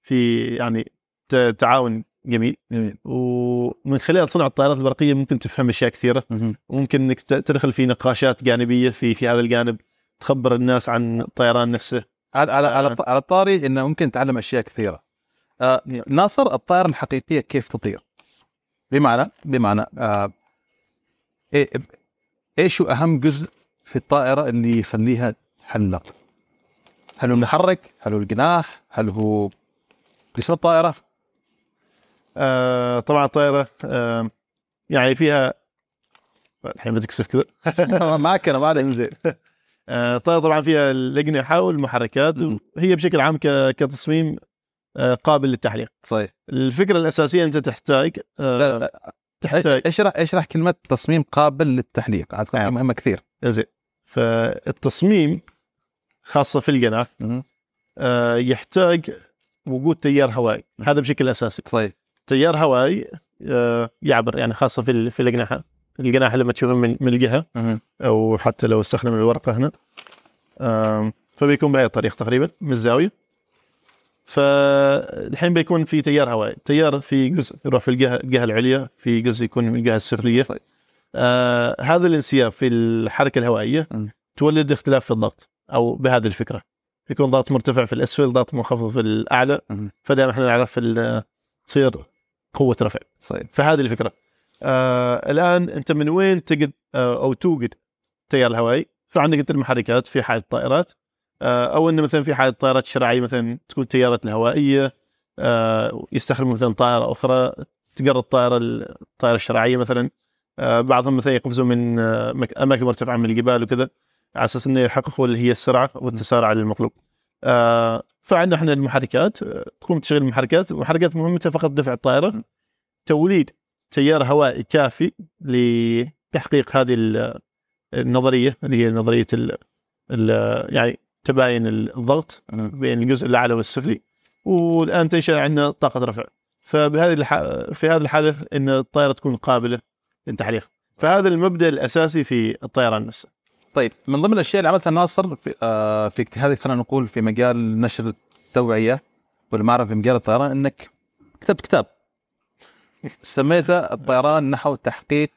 في يعني تعاون جميل. جميل. ومن خلال صنع الطائرات الورقية ممكن تفهم أشياء كثيرة، وممكن إنك تدخل في نقاشات جانبية في في هذا الجانب، تخبر الناس عن الطيران نفسه. على على آه. على الطاري إنه ممكن تعلم أشياء كثيرة. آه ناصر، الطائرة الحقيقية كيف تطير؟ بمعنى بمعنى آه إيه إيش أهم جزء في الطائرة اللي يخليها تحلق؟ هل هو المحرك؟ هل هو الجناح؟ هل هو جسم الطائرة؟ آه طبعا الطائرة آه يعني فيها الحين بتكسف كذا ما كان ما عليه زين. آه الطائرة طبعا فيها الأجنحة والمحركات، وهي بشكل عام كتصميم آه قابل للتحليق. صحيح. الفكرة الأساسية أنت تحتاج آه لا لا تحتاج اشرح اشرح كلمة تصميم قابل للتحليق، أعتقد آه. مهمة كثير. زين. فالتصميم خاصة في الجناح آه يحتاج وجود تيار هوائي، هذا بشكل أساسي. صحيح. تيار هوائي يعبر يعني خاصة في في الأجنحة، الجناح لما تشوفه من من الجهة أو حتى لو استخدم الورقة هنا، فبيكون بهاي الطريقة تقريبا من الزاوية. فالحين بيكون في تيار هوائي، تيار في جزء يروح في الجهة الجهة العليا، في جزء يكون من الجهة السفلية. آه هذا الانسياب في الحركة الهوائية تولد اختلاف في الضغط، أو بهذه الفكرة يكون ضغط مرتفع في الأسفل، ضغط منخفض في الأعلى، فدائما إحنا نعرف تصير قوة رفع. صحيح. فهذه الفكرة. آه الآن أنت من وين تجد آه أو توجد تيار الهوائي؟ فعندك أنت المحركات في حال الطائرات، آه أو إن مثلا في حال الطائرات الشراعية مثلا تكون التيارات الهوائية، آه يستخدم مثلا طائرة أخرى تقرر الطائرة الطائرة الشراعية مثلا، آه بعضهم مثلا يقفزوا من آه أماكن مرتفعة من الجبال وكذا، على أساس إنه يحققوا اللي هي السرعة والتسارع المطلوب. آه فعندنا احنا المحركات، تقوم تشغيل المحركات، ومحركات مهمتها فقط دفع الطائرة، توليد تيار هوائي كافي لتحقيق هذه النظرية اللي هي نظرية ال ال يعني تباين الضغط بين الجزء الأعلى والسفلي، والآن تنشأ عندنا طاقة رفع. فبهذه في هذه الحالة إن الطائرة تكون قابلة للتحليق. فهذا المبدأ الأساسي في الطيران نفسه. طيب، من ضمن الأشياء اللي عملتها ناصر في آه في هذه خلينا نقول في مجال نشر التوعية والمعرفة في مجال الطيران، إنك كتبت كتاب سميته الطيران نحو تحقيق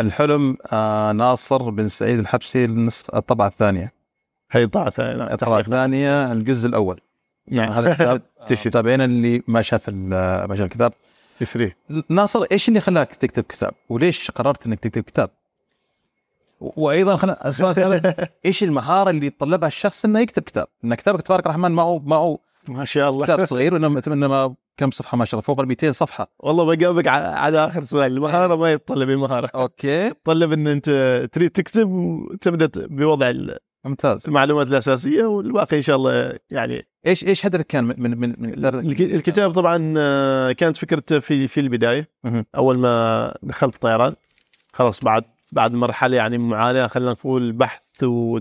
الحلم، آه ناصر بن سعيد الحبسي، الطبعة الثانية. هاي طاعة ثانية. طاعة ثانية الجزء الأول. يعني هذا الكتاب تابعين اللي ما شاف ما شاف الكتاب. يفري. ناصر إيش اللي خلاك تكتب كتاب؟ وليش قررت إنك تكتب كتاب؟ وأيضا خلنا السؤال إيش المهارة اللي يتطلبها الشخص إنه يكتب كتاب؟ إن كتابك تبارك الرحمن ما هو ما هو ما شاء الله كتاب صغير وإنما إنما كم صفحة ما شاء الله فوق المئتين صفحة. والله بجاوبك على آخر سؤال. المهارة ما يتطلب المهارة. أوكي. يتطلب إن أنت تريد تكتب وتبدأ بوضع ال. ممتاز. المعلومات الأساسية والباقي إن شاء الله يعني. إيش إيش هدفك كان من من من الكتاب؟ طبعا كانت فكرته في في البداية أول ما دخلت الطيران خلاص بعد بعد مرحلة يعني معاناة خلينا نقول بحث و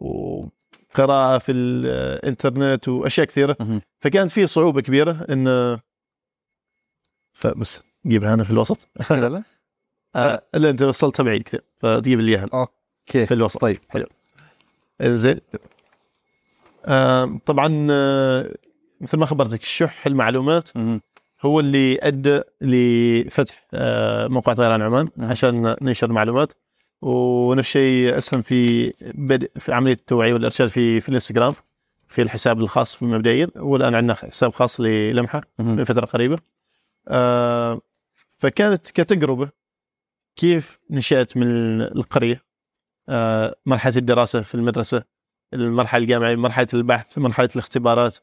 وقراءة في الإنترنت وأشياء كثيرة فكانت فيه صعوبة كبيرة إن فبس جيبها أنا في الوسط. لا لا. إلا أنت وصلت بعيد كذا فتجيب لي إياها. أوكي. في الوسط. طيب حلو. إنزين آه طبعا آه مثل ما خبرتك الشح المعلومات م- هو اللي أدى لفتح آه موقع طيران عمان م- عشان ننشر معلومات ونفس الشيء أسهم في بدء في عملية التوعية والإرشاد في في الإنستغرام في الحساب الخاص في مبدئيا والآن عندنا حساب خاص للمحة م- من فترة قريبة آه فكانت كتجربة كيف نشأت من القرية آه، مرحلة الدراسة في المدرسة، المرحلة الجامعية، مرحلة البحث، مرحلة الاختبارات،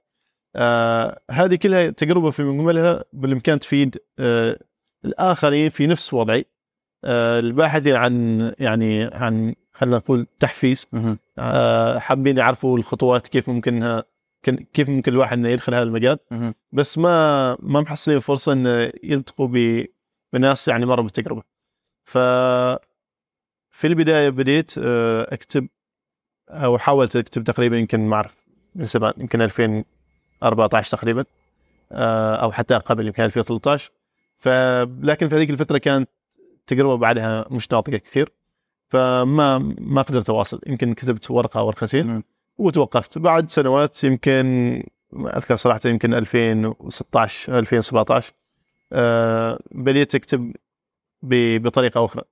آه، هذه كلها تجربة في مجملها بالإمكان تفيد آه، الآخرين في نفس وضعي، آه، الباحثين عن يعني عن خلنا نقول تحفيز، آه، حابين يعرفوا الخطوات كيف ممكنها كيف ممكن الواحد إنه يدخل هذا المجال، بس ما ما محصلين فرصة إنه يلتقوا ب بناس يعني مروا بالتجربة، ف في البداية بديت أكتب أو حاولت أكتب تقريبا يمكن ما أعرف من زمان يمكن ألفين وأربعة عشر تقريبا أو حتى قبل يمكن ألفين وثلاثة عشر فلكن في هذيك الفترة كانت تجربة بعدها مش ناطقة كثير فما ما قدرت أواصل يمكن كتبت ورقة ورقتين وتوقفت بعد سنوات يمكن أذكر صراحة يمكن ألفين وستة عشر ألفين وسبعة عشر بديت أكتب بطريقة أخرى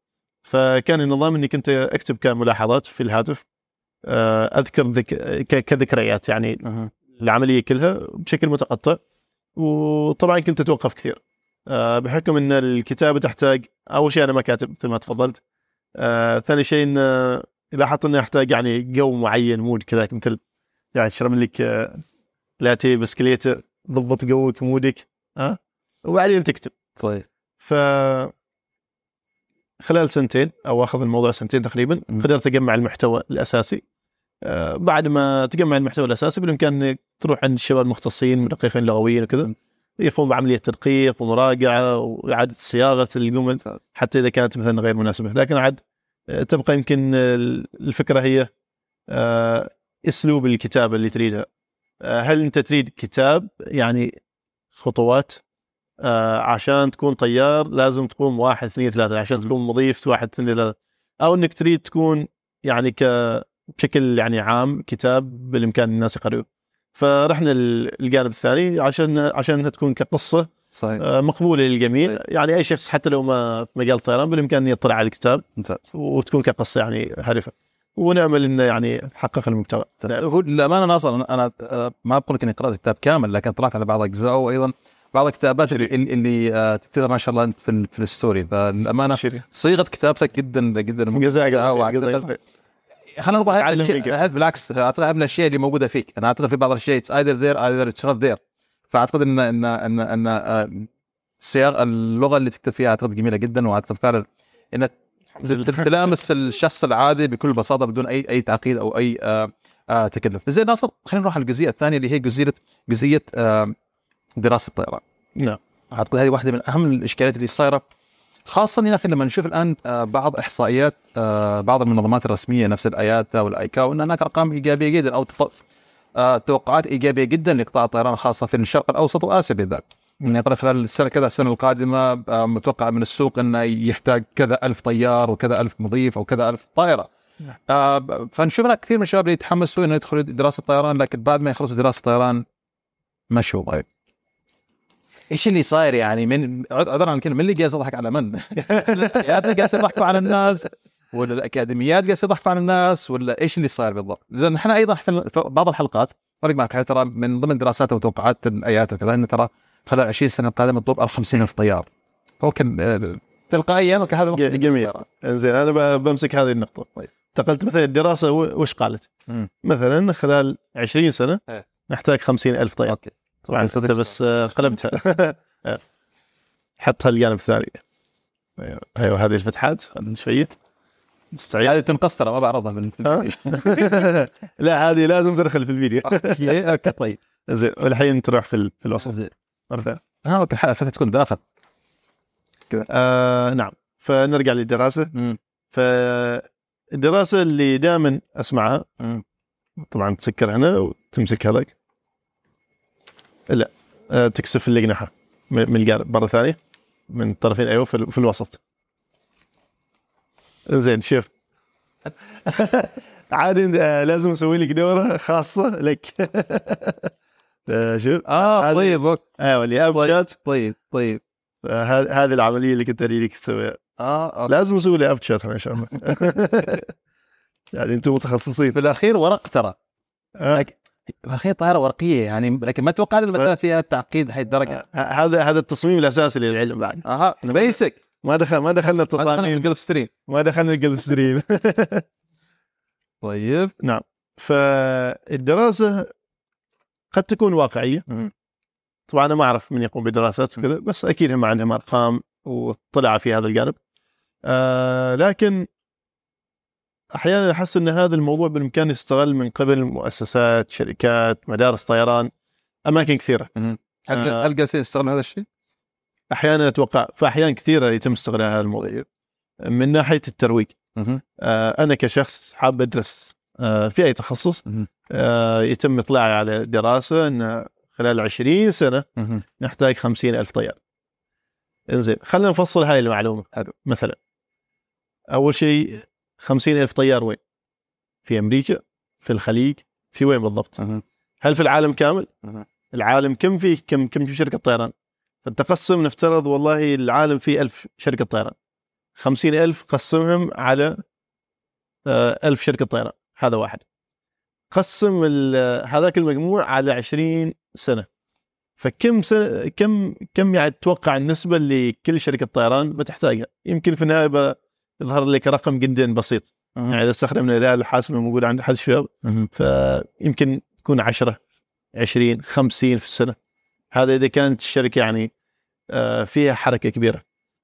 فكان النظام إني كنت أكتب كملاحظات في الهاتف أذكر ذك... كذكريات يعني أه. العملية كلها بشكل متقطع وطبعا كنت أتوقف كثير بحكم إن الكتابة تحتاج أول شيء أنا ما كاتب مثل ما تفضلت أه. ثاني شيء إن لاحظت إني أحتاج يعني جو معين مود كذا مثل يعني تشرب لك لاتيه بسكليتا ضبط جوك مودك أه؟ وبعدين تكتب طيب ف خلال سنتين أو أخذ الموضوع سنتين تقريبا قدرت أجمع المحتوى الأساسي آه بعد ما تجمع المحتوى الأساسي بالإمكان تروح عند الشباب المختصين مدققين لغويين وكذا يقوم بعملية تدقيق ومراجعة وإعادة صياغة الجمل حتى إذا كانت مثلا غير مناسبة لكن عاد تبقى يمكن الفكرة هي آه أسلوب الكتابة اللي تريدها آه هل أنت تريد كتاب يعني خطوات آه عشان تكون طيار لازم تقوم واحد اثنين ثلاثة عشان تكون مضيف واحد اثنين ثلاثة أو إنك تريد تكون يعني كشكل يعني عام كتاب بالإمكان الناس يقرأوه فرحنا الجانب الثاني عشان عشان تكون كقصة آه مقبولة للجميع يعني أي شخص حتى لو ما في مجال الطيران بالإمكان يطلع على الكتاب وتكون كقصة يعني هادفة ونعمل إنه يعني نحقق المحتوى هو للأمانة ناصر أنا ما بقول لك إني قرأت كتاب كامل لكن طلعت على بعض أجزاء وأيضا بعض الكتابات اللي اللي تكتبها ما شاء الله انت في في الستوري فالامانه صيغه كتابتك جدا جدا ممتازه خلينا نقول هذا بالعكس اعتقد من الاشياء اللي موجوده فيك انا اعتقد في بعض الاشياء either there either it's not there فاعتقد ان ان ان, إن, إن الصياغه اللغه اللي تكتب فيها اعتقد جميله جدا واعتقد فعلا ان تلامس الشخص العادي بكل بساطه بدون اي اي تعقيد او اي آآ آآ تكلف زين ناصر خلينا نروح على الجزئيه الثانيه اللي هي جزئيه جزئيه دراسة الطيران. نعم. أعتقد هذه واحدة من أهم الإشكالات اللي صايرة خاصة لما نشوف الآن بعض إحصائيات بعض المنظمات الرسمية نفس الآياتا والآيكاو إن هناك أرقام إيجابية جدا أو توقعات إيجابية جدا لقطاع الطيران خاصة في الشرق الأوسط وآسيا بالذات. يعني خلال السنة كذا السنة القادمة متوقع من السوق إنه يحتاج كذا ألف طيار وكذا ألف مضيف أو كذا ألف طائرة. فنشوف هناك كثير من الشباب اللي يتحمسوا إنه يدخلوا دراسة الطيران لكن بعد ما يخلصوا دراسة الطيران مشوا غير. إيش اللي صاير يعني من عذرا عن كلمة من اللي جالس يضحك على من؟ يا ترى جالس يضحكوا على الناس ولا الأكاديميات قاعدة تضغط على الناس، ولا إيش اللي صار بالضبط؟ لأن إحنا أيضا في بعض الحلقات طريق معك ترى من ضمن دراسات وتوقعات الآيات وكذا إن ترى خلال عشرين سنة القادمة تطلب خمسين ألف طيار، فهو كان تلقائيا وكهذا جميل. إنزين أنا بمسك هذه النقطة. طيب تقلت مثلا الدراسة وش قالت؟ م. مثلا خلال عشرين سنة اه. نحتاج خمسين ألف طيار. أوكي. طبعا أنت بس قلبتها حطها الجانب الثاني. أيوة. أيوة هذه الفتحات شوية مستعيد هذه تنقصتها ما بعرضها من لا هذه لازم تدخل في الفيديو. أوكي طيب زين والحين تروح في في الوصف زين مرة ها الحلقة فاتت تكون داخل كذا آه نعم. فنرجع للدراسة م. فالدراسة اللي دائما أسمعها م. طبعا تسكر هنا وتمسك هذاك لا آه تكسف اللي جناحه من الجانب مرة ثانية من الطرفين أيوه في الوسط زين شوف عاد آه لازم أسوي لك دورة خاصة لك آه شوف آه طيبك أيوه اللي أفچات طيب طيب هذه هذه العملية اللي كنت أريدك تسويها آه لازم أسوي لي أفچات إن شاء الله يعني أنتم متخصصين في الأخير ورق ترى آه. أخي طائرة ورقية يعني لكن ما توقع المسألة فيها تعقيد هاي الدرجة. هذا هذا التصميم الأساسي للعلم بعد. أها بيسك ما دخل ما دخلنا التصاميم. القلب ستريم ما دخلنا القلب ستريم. طيب نعم فالدراسة قد تكون واقعية. م- طبعا أنا ما أعرف من يقوم بدراسات وكذا بس أكيد هم عندهم أرقام وطلع في هذا الجانب آه لكن أحياناً أحس أن هذا الموضوع بالإمكان يستغل من قبل مؤسسات، شركات، مدارس طيران، أماكن كثيرة. هل هل قاسين يستغل هذا الشيء؟ أحياناً أتوقع، فأحياناً كثيرة يتم استغلال هذا الموضوع من ناحية الترويج. آه أنا كشخص حاب أدرس آه في أي تخصص آه يتم إطلاعي على دراسة أن خلال عشرين سنة مه. نحتاج خمسين ألف طيار. إنزين خلينا نفصل هاي المعلومة. حلو. مثلاً أول شيء خمسين ألف طيار وين؟ في أمريكا، في الخليج، في وين بالضبط؟ أه. هل في العالم كامل؟ أه. العالم كم فيه كم كم شركة طيران؟ فالتقسم نفترض والله العالم فيه ألف شركة طيران. خمسين ألف قسمهم على ألف شركة طيران هذا واحد. قسم هذاك المجموع على عشرين سنة. فكم سنة كم كم يعني تتوقع النسبة لكل شركة طيران بتحتاجها؟ يمكن في النهاية يظهر لك رقم جدا بسيط أه. يعني إذا استخدمنا الآلة الحاسبة موجودة عند حد الشباب أه. فيمكن تكون عشرة عشرين خمسين في السنة. هذا إذا كانت الشركة يعني فيها حركة كبيرة.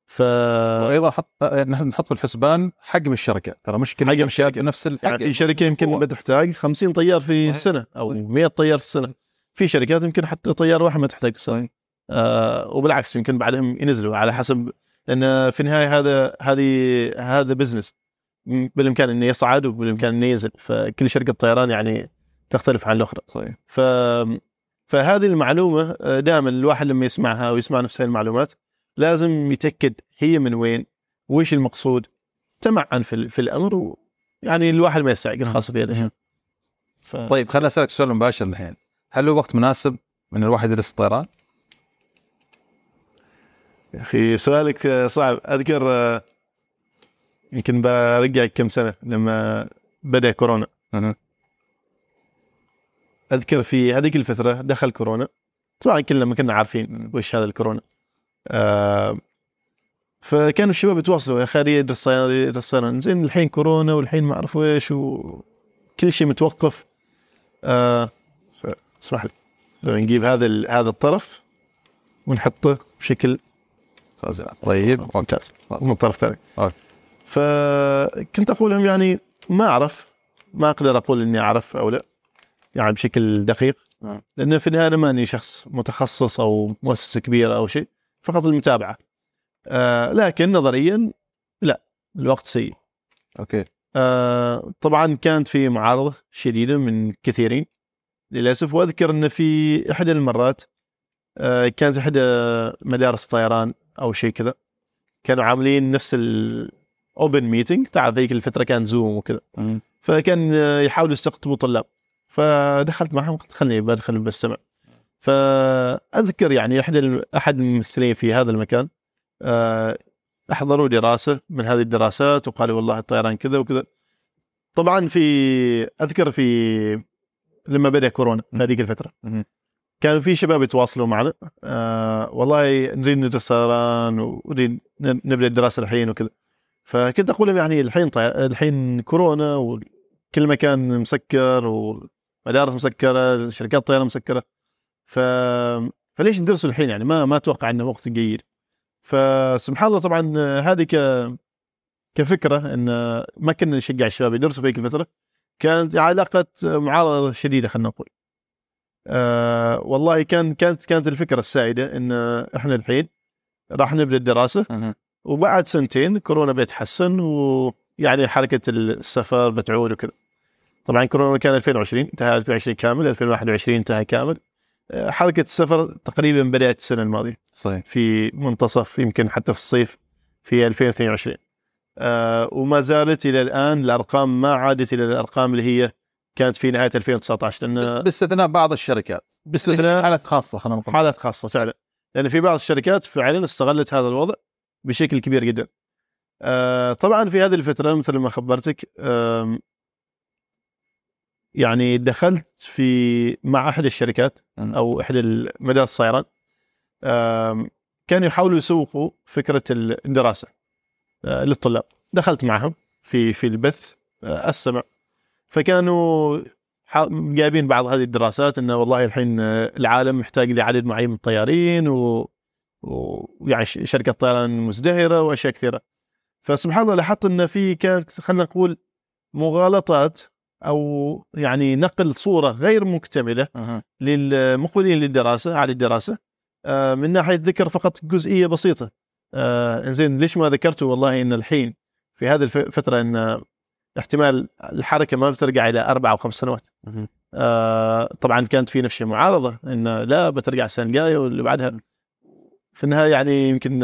فأيضا حط نحن نحط في الحسبان حجم الشركة ترى مشكلة حجم الشركة نفس الحجم يعني الشركة يمكن بتحتاج خمسين طيار في السنة أو مئة طيار في السنة. في شركات يمكن حتى طيار واحد ما تحتاج السنة آه وبالعكس يمكن بعدهم ينزلوا على حسب لأن في النهاية هذا هذه هذا بزنس بالإمكان إنه يصعد وبالإمكان إنه ينزل. فكل شركة طيران يعني تختلف عن الأخرى. صحيح. ف فهذه المعلومة دائما الواحد لما يسمعها ويسمع نفس هذه المعلومات لازم يتأكد هي من وين وإيش المقصود تمعن في في الأمر و... يعني الواحد ما يستعجل خاصة في هذا ف... طيب خلنا أسألك سؤال مباشر الحين. هل هو وقت مناسب من الواحد يدرس الطيران؟ أخي سؤالك صعب. أذكر يمكن برجع كم سنة لما بدأ كورونا أه. أذكر في هذيك الفترة دخل كورونا طبعا كلنا ما كنا عارفين وش هذا الكورونا أه. فكانوا الشباب يتواصلوا يا خالي يدرس الطيران زين الحين كورونا والحين ما أعرف وش وكل شيء متوقف أه. اسمح لي لو نجيب هذا هذا الطرف ونحطه بشكل طيب ممتاز من الطرف الثاني. فكنت أقول لهم يعني ما أعرف ما أقدر أقول إني أعرف أو لا يعني بشكل دقيق لأن في النهاية ما أني شخص متخصص أو مؤسسة كبيرة أو شيء فقط المتابعة آه لكن نظريا لا الوقت سيء. أوكي آه طبعا كانت في معارضة شديدة من كثيرين للأسف. وأذكر أن في إحدى المرات آه كانت إحدى مدارس الطيران أو شيء كذا كانوا عاملين نفس الأوبن ميتينج تعرف ذيك الفترة كان زوم وكذا فكان يحاولوا يستقطبوا طلاب فدخلت معهم قلت خلني بدخل بستمع. فأذكر يعني أحد أحد الممثلين في هذا المكان أحضروا دراسة من هذه الدراسات وقالوا والله الطيران كذا وكذا. طبعا في أذكر في لما بدأ كورونا في هذيك الفترة كانوا في شباب يتواصلوا معنا آه والله نريد ندرس طيران ونريد نبدأ الدراسة الحين وكذا. فكنت أقول لهم يعني الحين طي... الحين كورونا وكل مكان مسكر ومدارس مسكرة شركات طيران مسكرة ف... فليش ندرسوا الحين يعني ما ما أتوقع أنه وقت يغير. فسبحان الله طبعا هذه ك... كفكرة أن ما كنا نشجع الشباب يدرسوا في هيك الفترة كانت علاقة معارضة شديدة خلنا نقول آه والله كان كانت كانت الفكرة السائدة أن إحنا الحين راح نبدأ الدراسة وبعد سنتين كورونا بيتحسن ويعني حركة السفر بتعود وكذا. طبعا كورونا كان ألفين وعشرين انتهى ألفين وعشرين كامل ألفين وواحد وعشرين انتهى كامل. حركة السفر تقريبا بدأت السنة الماضية صحيح في منتصف يمكن حتى في الصيف في ألفين واثنين وعشرين آه وما زالت إلى الآن الأرقام ما عادت إلى الأرقام اللي هي كانت في نهاية ألفين وتسعة عشر لأن باستثناء بعض الشركات باستثناء حالات خاصة خلينا نقول حالات خاصة فعلا لأن في بعض الشركات فعلا استغلت هذا الوضع بشكل كبير جدا. آه طبعا في هذه الفترة مثل ما خبرتك آه يعني دخلت في مع أحد الشركات أو أحد المدارس الطيران آه كانوا يحاولوا يسوقوا فكرة الدراسة آه للطلاب. دخلت معهم في في البث آه السمع فكانوا جايبين بعض هذه الدراسات إنه والله الحين العالم محتاج لعدد معين من الطيارين و ويعني شركة طيران مزدهرة وأشياء كثيرة. فسبحان الله لاحظت إن في كانت خلنا نقول مغالطات أو يعني نقل صورة غير مكتملة أه. للمقبلين للدراسة على الدراسة آه من ناحية ذكر فقط جزئية بسيطة آه إنزين ليش ما ذكرته والله إن الحين في هذه الفترة إن احتمال الحركة ما بترجع إلى أربع أو خمس سنوات أه. آه طبعا كانت في نفس معارضة إن لا بترجع السنة الجاية واللي بعدها في النهاية يعني يمكن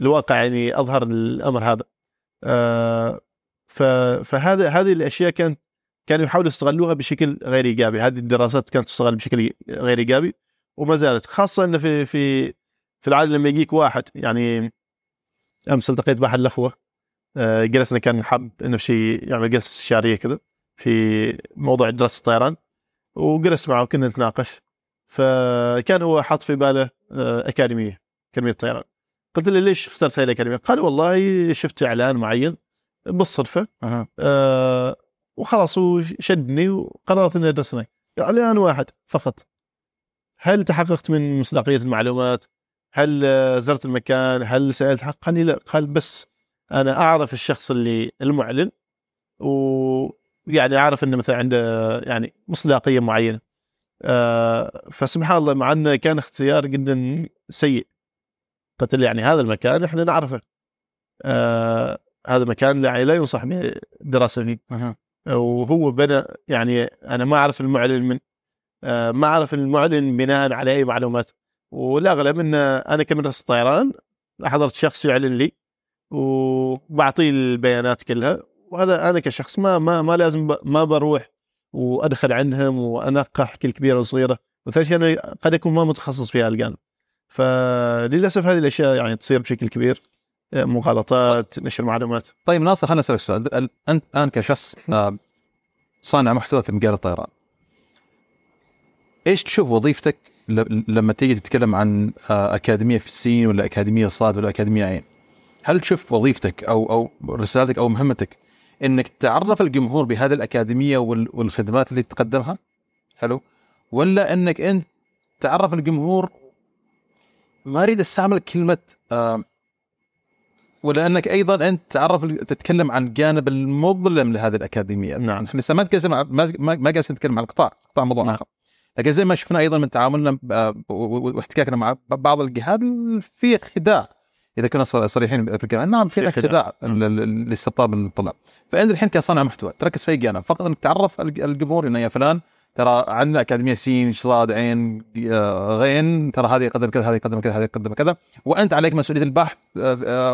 الواقع يعني أظهر الأمر هذا آه فهذا هذه الأشياء كانت كانوا يحاولوا يستغلوها بشكل غير إيجابي. هذه الدراسات كانت تستغل بشكل غير إيجابي وما زالت خاصة إن في في في العالم لما يجيك واحد يعني أمس التقيت بأحد الأخوة آه جلسنا كان حاب إنه شيء يعمل جلسة شارية كذا في موضوع دراسة الطيران وجلس معه كنا نتناقش فكان هو حاط في باله أكاديمية أكاديمية طيران. قلت له ليش اخترت هذه الأكاديمية؟ قال والله شفت إعلان معين بالصدفة أه. آه وخلاص وشدني وقررت أن أدرس هناك. إعلان واحد فقط. هل تحققت من مصداقية المعلومات؟ هل زرت المكان؟ هل سألت حق؟ قال لي لا. قال بس أنا أعرف الشخص اللي المعلن ويعني أعرف أنه مثلا عنده يعني مصداقية معينة. آه فسبحان الله مع أنه كان اختيار جدا سيء. قلت لي يعني هذا المكان إحنا نعرفه آه هذا مكان لا ينصح بالدراسة فيه أه. وهو بدأ يعني أنا ما أعرف المعلن من آه ما أعرف المعلن بناء على أي معلومات والأغلب إن أنا كمدرس طيران حضرت شخص يعلن لي وبعطيه البيانات كلها وهذا أنا كشخص ما ما ما لازم ب... ما بروح وأدخل عندهم وأنقح كل كبيرة وصغيرة وثاني شيء أنا قد أكون ما متخصص في هذا الجانب. فللأسف هذه الأشياء يعني تصير بشكل كبير مغالطات نشر معلومات. طيب ناصر خلنا نسألك سؤال. أنت الآن كشخص صانع محتوى في مجال الطيران إيش تشوف وظيفتك لما تيجي تتكلم عن أكاديمية في السين ولا أكاديمية صاد ولا أكاديمية عين؟ هل تشوف وظيفتك أو أو رسالتك أو مهمتك إنك تعرف الجمهور بهذه الأكاديمية والخدمات اللي تقدمها حلو ولا إنك أنت تعرف الجمهور ما أريد استعمل كلمة آه ولا إنك أيضا أنت تعرف تتكلم عن الجانب المظلم لهذه الأكاديمية؟ نعم إحنا ما نتكلم ما ما قاعد نتكلم عن القطاع قطاع موضوع نعم. آخر لكن زي ما شفنا أيضا من تعاملنا واحتكاكنا مع بعض الجهات في خداع إذا كنا صريحين في الكلام نعم في خداع للاستقطاب للطلاب. فأنت الحين كصانع محتوى تركز في جانب فقط إنك تعرف الجمهور إنه يا فلان ترى عندنا أكاديمية سين صاد عين غين ترى هذه قدم كذا هذه قدم كذا هذه قدم كذا وأنت عليك مسؤولية البحث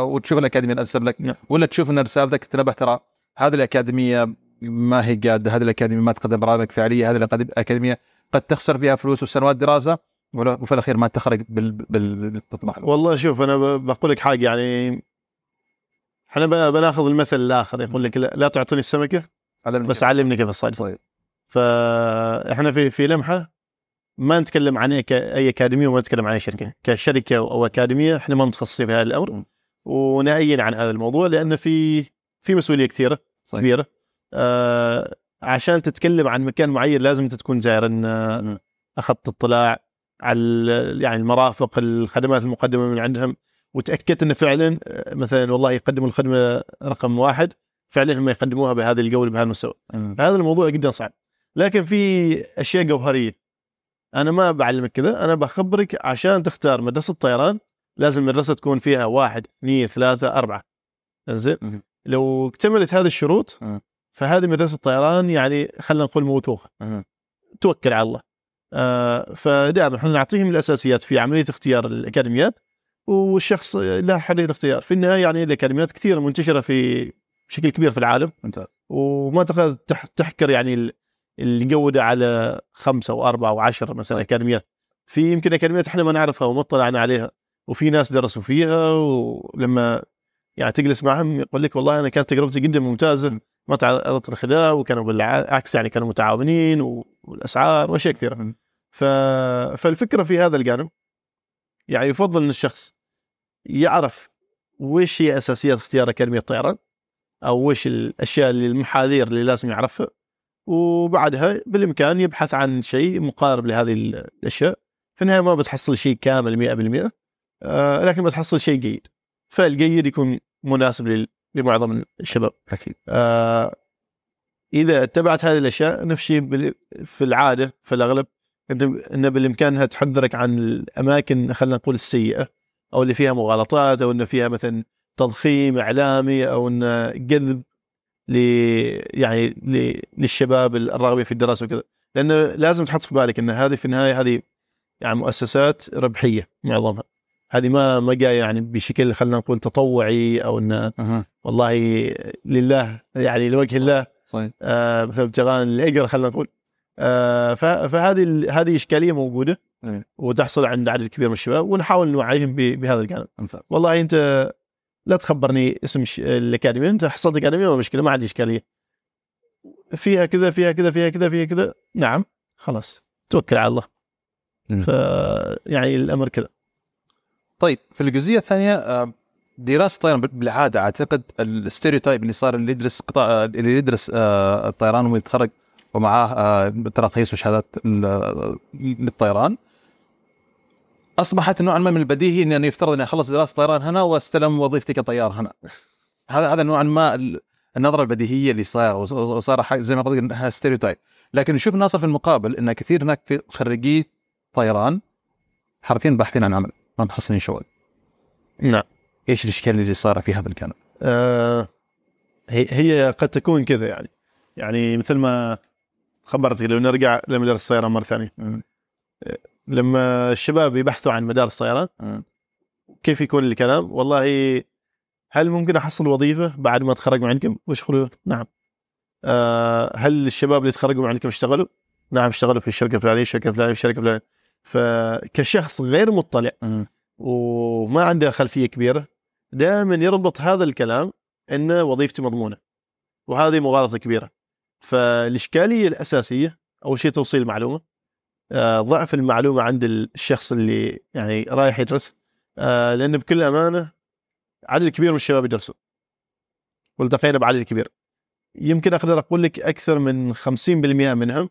وتشوف الأكاديمية الأنسب لك ولا تشوف إن رسالتك تنبه ترى هذه الأكاديمية ما هي قادة هذه الأكاديمية ما تقدم برامج فعالية هذه الأكاديمية قد تخسر فيها فلوس وسنوات دراسة وفي الأخير ما تخرج بالتطمح. والله شوف أنا بقول لك حاجة يعني احنا بناخذ المثل الاخر يقول لك لا تعطيني السمكه علمني بس كيف. علمني كيف الصيد. طيب فاحنا في في لمحه ما نتكلم عن اي اكاديميه وما نتكلم عن شركه كشركه او اكاديميه، احنا ما متخصصين في هذا الامر ونأيد عن هذا الموضوع لان في في مسؤوليه كثيره صحيح. كبيره آه عشان تتكلم عن مكان معين لازم انت تكون جارن اخذت اطلاع على يعني المرافق الخدمات المقدمه من عندهم وتأكدت أن فعلا مثلا والله يقدموا الخدمة رقم واحد فعلا هم يقدموها بهذا القول بهذا المستوى. هذا الموضوع جدا صعب، لكن في أشياء جوهرية أنا ما بعلمك كذا، أنا بخبرك عشان تختار مدرسة طيران لازم المدرسة تكون فيها واحد اثنين ثلاثة أربعة. إنزين لو اكتملت هذه الشروط فهذه مدرسة طيران يعني خلنا نقول موثوقة توكل على الله. آه فدائما احنا نعطيهم الأساسيات في عملية اختيار الأكاديميات والشخص لا حرية اختيار في النهاية. يعني الأكاديميات كثيرة منتشرة في بشكل كبير في العالم ممتاز. وما تقدر تحكر يعني الجودة على خمسة وأربعة وعشر مثلا طيب. أكاديميات في يمكن أكاديميات إحنا ما نعرفها وما اطلعنا عليها وفي ناس درسوا فيها ولما يعني تجلس معهم يقول لك والله أنا كانت تجربتي جدا ممتازة م. ما تعرضت الخداع وكانوا بالعكس يعني كانوا متعاونين والأسعار وأشياء كثيرة. ف... فالفكرة في هذا الجانب يعني يفضل أن الشخص يعرف وش هي أساسيات اختيار أكاديمية الطيران أو وش الأشياء اللي المحاذير اللي لازم يعرفها وبعدها بالإمكان يبحث عن شيء مقارب لهذه الأشياء. في النهاية ما بتحصل شيء كامل مئة بالمئة آه لكن بتحصل شيء جيد، فالجيد يكون مناسب لمعظم الشباب أكيد. آه إذا اتبعت هذه الأشياء نفسي في العادة في الأغلب إن بالإمكانها تحذرك عن الأماكن خلنا نقول السيئة أو اللي فيها مغالطات أو إن فيها مثلا تضخيم إعلامي أو إن جذب ل يعني للشباب الراغبين في الدراسة وكذا، لأنه لازم تحط في بالك إن هذه في النهاية هذه يعني مؤسسات ربحية معظمها، هذه ما ما جاية يعني بشكل خلنا نقول تطوعي أو إن أه. والله لله يعني لوجه الله آه مثلا ابتغاء الأجر خلنا نقول آه فهذه هذه إشكالية موجودة أيه. وتحصل عند عدد كبير من الشباب ونحاول نوعيهم بهذا الجانب. والله أنت لا تخبرني اسم الأكاديمية، أنت حصلت أكاديمية ولا مشكلة ما عندي إشكالية فيها كذا فيها كذا فيها كذا فيها كذا نعم خلاص توكل على الله ف يعني الأمر كذا. طيب في الجزئية الثانية دراسة الطيران بالعادة أعتقد الستيريوتايب اللي صار اللي يدرس قطاع اللي يدرس الطيران ويتخرج ومعاه تراخيص وشهادات للطيران أصبحت نوعاً ما من البديهي إن أنا يفترض إني أخلص دراسة طيران هنا واستلم وظيفتي كطيار هنا. هذا هذا نوعاً ما النظرة البديهية اللي صار وصار زي ما قلت إنها ستيريوتايب، لكن نشوف ناصر في المقابل إن كثير هناك في خريجي طيران حرفياً باحثين عن عمل ما محصلين شغل. نعم. إيش الإشكال اللي صار في هذا الجانب؟ أه هي هي قد تكون كذا يعني يعني مثل ما خبرتك لو نرجع لمدارس الطيران مرة ثانية. م- لما الشباب يبحثوا عن مدارس طيران كيف يكون الكلام؟ والله هل ممكن أحصل وظيفة بعد ما أتخرج من عندكم واشتغلوا؟ نعم. أه هل الشباب اللي تخرجوا من عندكم اشتغلوا؟ نعم اشتغلوا في الشركة الفلانية الشركة الفلانية الشركة الفلانية. فكشخص غير مطلع وما عنده خلفية كبيرة دائما يربط هذا الكلام إن وظيفتي مضمونة، وهذه مغالطة كبيرة. فالإشكالية الأساسية أول شيء توصيل المعلومة، آه ضعف المعلومة عند الشخص اللي يعني رايح يدرس، آه لأن بكل أمانة عدد كبير من الشباب يدرسوا والتقينا بعدد كبير يمكن أقدر أقول لك أكثر من خمسين بالمئة منهم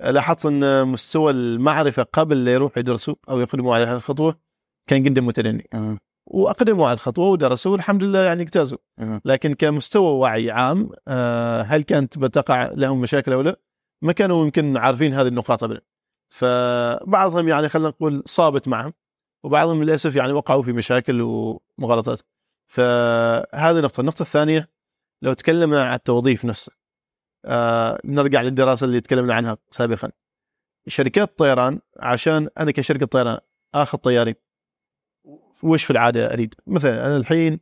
لاحظت أن مستوى المعرفة قبل لا يروح يدرسوا أو يقدموا على هالخطوة كان جدا متدني أه. وأقدموا على الخطوة ودرسوا والحمد لله يعني اجتازوا أه. لكن كمستوى وعي عام آه هل كانت بتقع لهم مشاكل أو لا ما كانوا يمكن عارفين هذه النقاط أبدا. فبعضهم يعني خلينا نقول صابت معهم وبعضهم للأسف يعني وقعوا في مشاكل ومغالطات. فهذه نقطة. النقطة الثانية لو تكلمنا عن التوظيف نفسه آه نرجع للدراسة اللي تكلمنا عنها سابقا. شركات الطيران عشان أنا كشركة طيران آخذ طيارين وش في العادة أريد مثلا أنا الحين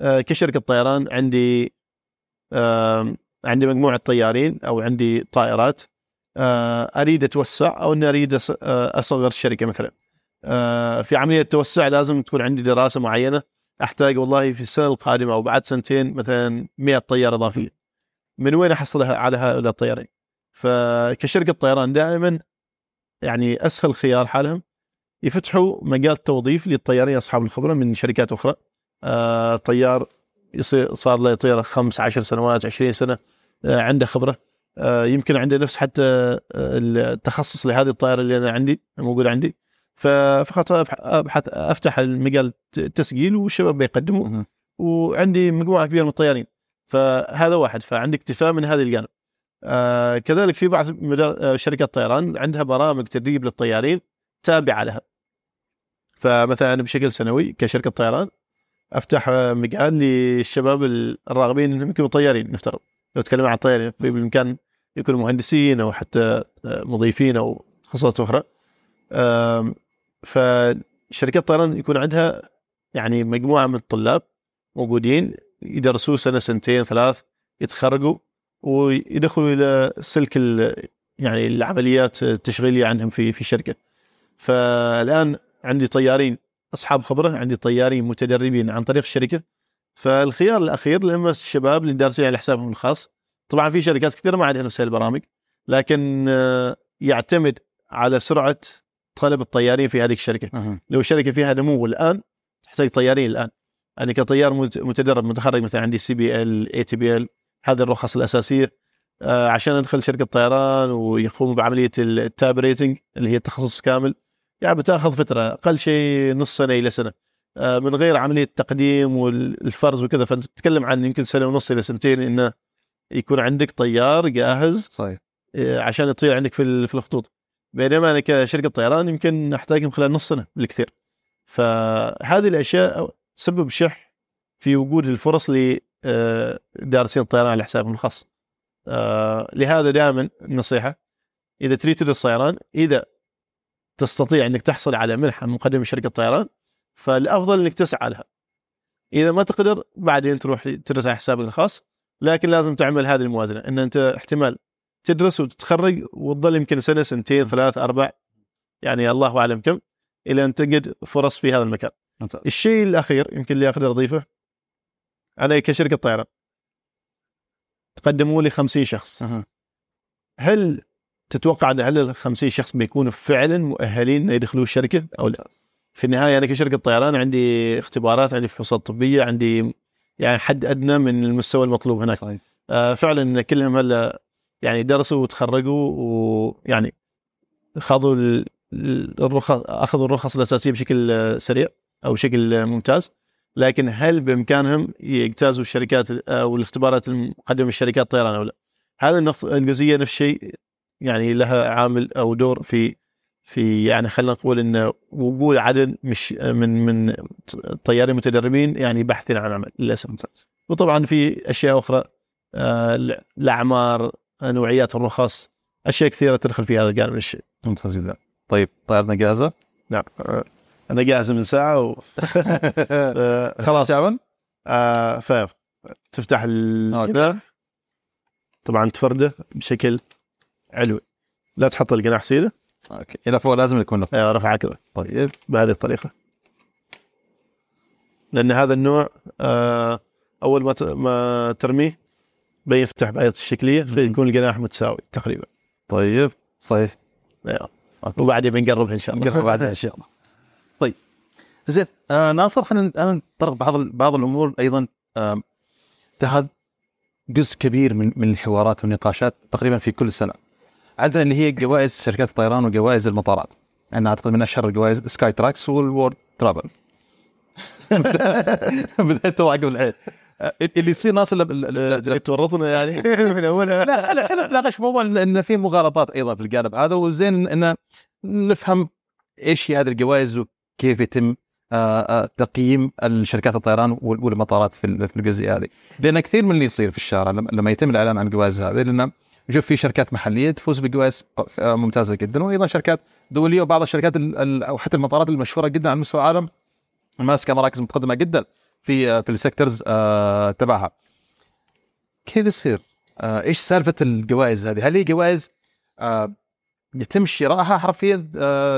آه كشركة طيران عندي آه عندي مجموعة طيارين أو عندي طائرات أريد أتوسع أو أني أريد أصغر الشركة مثلا. في عملية التوسع لازم تكون عندي دراسة معينة احتاج والله في السنه القادمه او بعد سنتين مثلا مئة طيار اضافيه، من وين احصلها على هؤلاء الطيارين؟ فكشركه طيران دائما يعني اسهل خيار حالهم يفتحوا مجال توظيف للطيارين اصحاب الخبره من شركات اخرى. آه طيار يصير صار له يطير خمس عشر سنوات عشرين سنه، آه عنده خبره، آه يمكن عنده نفس حتى آه التخصص لهذه الطائره اللي انا عندي موجود عندي، ففقط ابحث افتح المجال التسجيل والشباب بيقدموا، وعندي مجموعه كبيره من الطيارين، فهذا واحد. فعندي اكتفاء من هذا الجانب. آه كذلك في بعض شركات طيران عندها برامج تدريب للطيارين تابعه لها، فمثلا أنا بشكل سنوي كشركه طيران افتح مجال للشباب الراغبين انهم يكونوا طيارين. نفترض لو تكلمنا عن طيارين بالامكان يكونوا مهندسين او حتى مضيفين او تخصصات اخرى. فشركات الطيران يكون عندها يعني مجموعه من الطلاب موجودين يدرسوا سنه سنتين ثلاث، يتخرجوا ويدخلوا الى سلك يعني العمليات التشغيليه عندهم في في الشركه. فالان عندي طيارين اصحاب خبره، عندي طيارين متدربين عن طريق الشركه. فالخيار الاخير لهم الشباب اللي دارسين على حسابهم الخاص. طبعا في شركات كثيره ما عندها نفس البرامج، لكن يعتمد على سرعه طلب الطيارين في هذه الشركه. أه. لو الشركه فيها نمو الان تحتاج طيارين الان، انا كطيار متدرب متخرج مثلا عندي سي بي ال اي تي بي ال هذه الرخص الاساسيه، آه عشان ادخل شركه طيران ويقوم بعمليه التابريتنج اللي هي التخصص كامل، يعني بتاخذ فتره اقل شيء نص سنه الى سنه، آه من غير عمليه التقديم والفرز وكذا. فانت تتكلم عن يمكن سنه ونص الى سنتين انه يكون عندك طيار جاهز صحيح آه عشان يطير عندك في في الخطوط. بينما أنا كشركة طيران يمكن أحتاجهم خلال نص سنة بالكثير. فهذه الأشياء تسبب شح في وجود الفرص لدارسين الطيران على حسابهم الخاص. لهذا دائما النصيحة إذا تريد تدرس طيران، إذا تستطيع أنك تحصل على منحة مقدمة شركة طيران فالأفضل أنك تسعى لها. إذا ما تقدر بعدين تروح تدرس على حسابك الخاص، لكن لازم تعمل هذه الموازنة أن أنت احتمال تدرس وتتخرج وتظل يمكن سنة سنتين ثلاث أربع يعني الله أعلم كم إلى أن تجد فرص في هذا المكان. ممتاز. الشيء الأخير يمكن اللي أقدر أضيفه، أنا كشركة طيران تقدموا لي خمسين شخص. أه. هل تتوقع أن هل الخمسين شخص بيكونوا فعلا مؤهلين يدخلوا الشركة أو لا؟ في النهاية أنا كشركة طيران عندي اختبارات، عندي فحوصات طبية، عندي يعني حد أدنى من المستوى المطلوب هناك. صحيح. آه فعلا كلهم هلا يعني درسوا وتخرجوا ويعني خذوا الرخص اخذوا الرخص الاساسيه بشكل سريع او بشكل ممتاز، لكن هل بامكانهم يجتازوا الشركات او الاختبارات المقدمه لشركات الطيران او لا؟ هذا الجزئيه نفس الشيء يعني لها عامل او دور في في يعني خلينا نقول ان وجود عدد مش من من طيارين متدربين يعني بحثين عن عمل للاسف. وطبعا في اشياء اخرى، آه الاعمار، نوعيات الرخص، أشياء كثيرة تدخل في هذا الجانب من الشيء. ممتاز جدا. طيب طيارنا جاهزة؟ نعم أنا جاهزة من ساعة و... خلاص شعبا؟ آه فاف تفتح الجناح، طبعا تفرده بشكل علوي، لا تحط الجناح سيدة أوكي. إلى فوق لازم يكون لفوق. آه رفعها كذا. طيب بهذه الطريقة، لأن هذا النوع آه أول ما, ت... ما ترميه بيفتح بأية الشكلية فيكون الجناح متساوي تقريبا. طيب صحيح. وبعدين بنقربها إن شاء الله. نقرب بعدها إن شاء الله. طيب زين آه ناصر، خلينا أنا نطرق بعض بعض الأمور أيضا آه تأخذ جزء كبير من من الحوارات والنقاشات تقريبا في كل سنة. عندنا اللي هي جوائز شركات الطيران وجوائز المطارات. أنا أعتقد من أشهر الجوائز سكاي تراكس والوورد ترابل. بدأت توعق بالعيد. اللي يصير ناس اللي تورطنا يعني من أولها. لا لا لا ناقش موضوع إن فيه مغالطات أيضا في الجانب هذا، وزين إن نفهم إيش هي هذه الجوائز وكيف يتم تقييم الشركات الطيران والمطارات في في الجزئية هذه، لأن كثير من اللي يصير في الشارع لما يتم الإعلان عن الجوائز هذه، لأن نشوف في شركات محلية تفوز بجوائز ممتازة جدا، وأيضا شركات دولية وبعض الشركات أو حتى المطارات المشهورة جدا على مستوى العالم ماسكة مراكز متقدمة جدا في في السيكتورز آه تبعها. كيف يصير؟ آه ايش سالفه الجوائز هذه؟ هل هي جوائز آه يتم شرائها حرفيا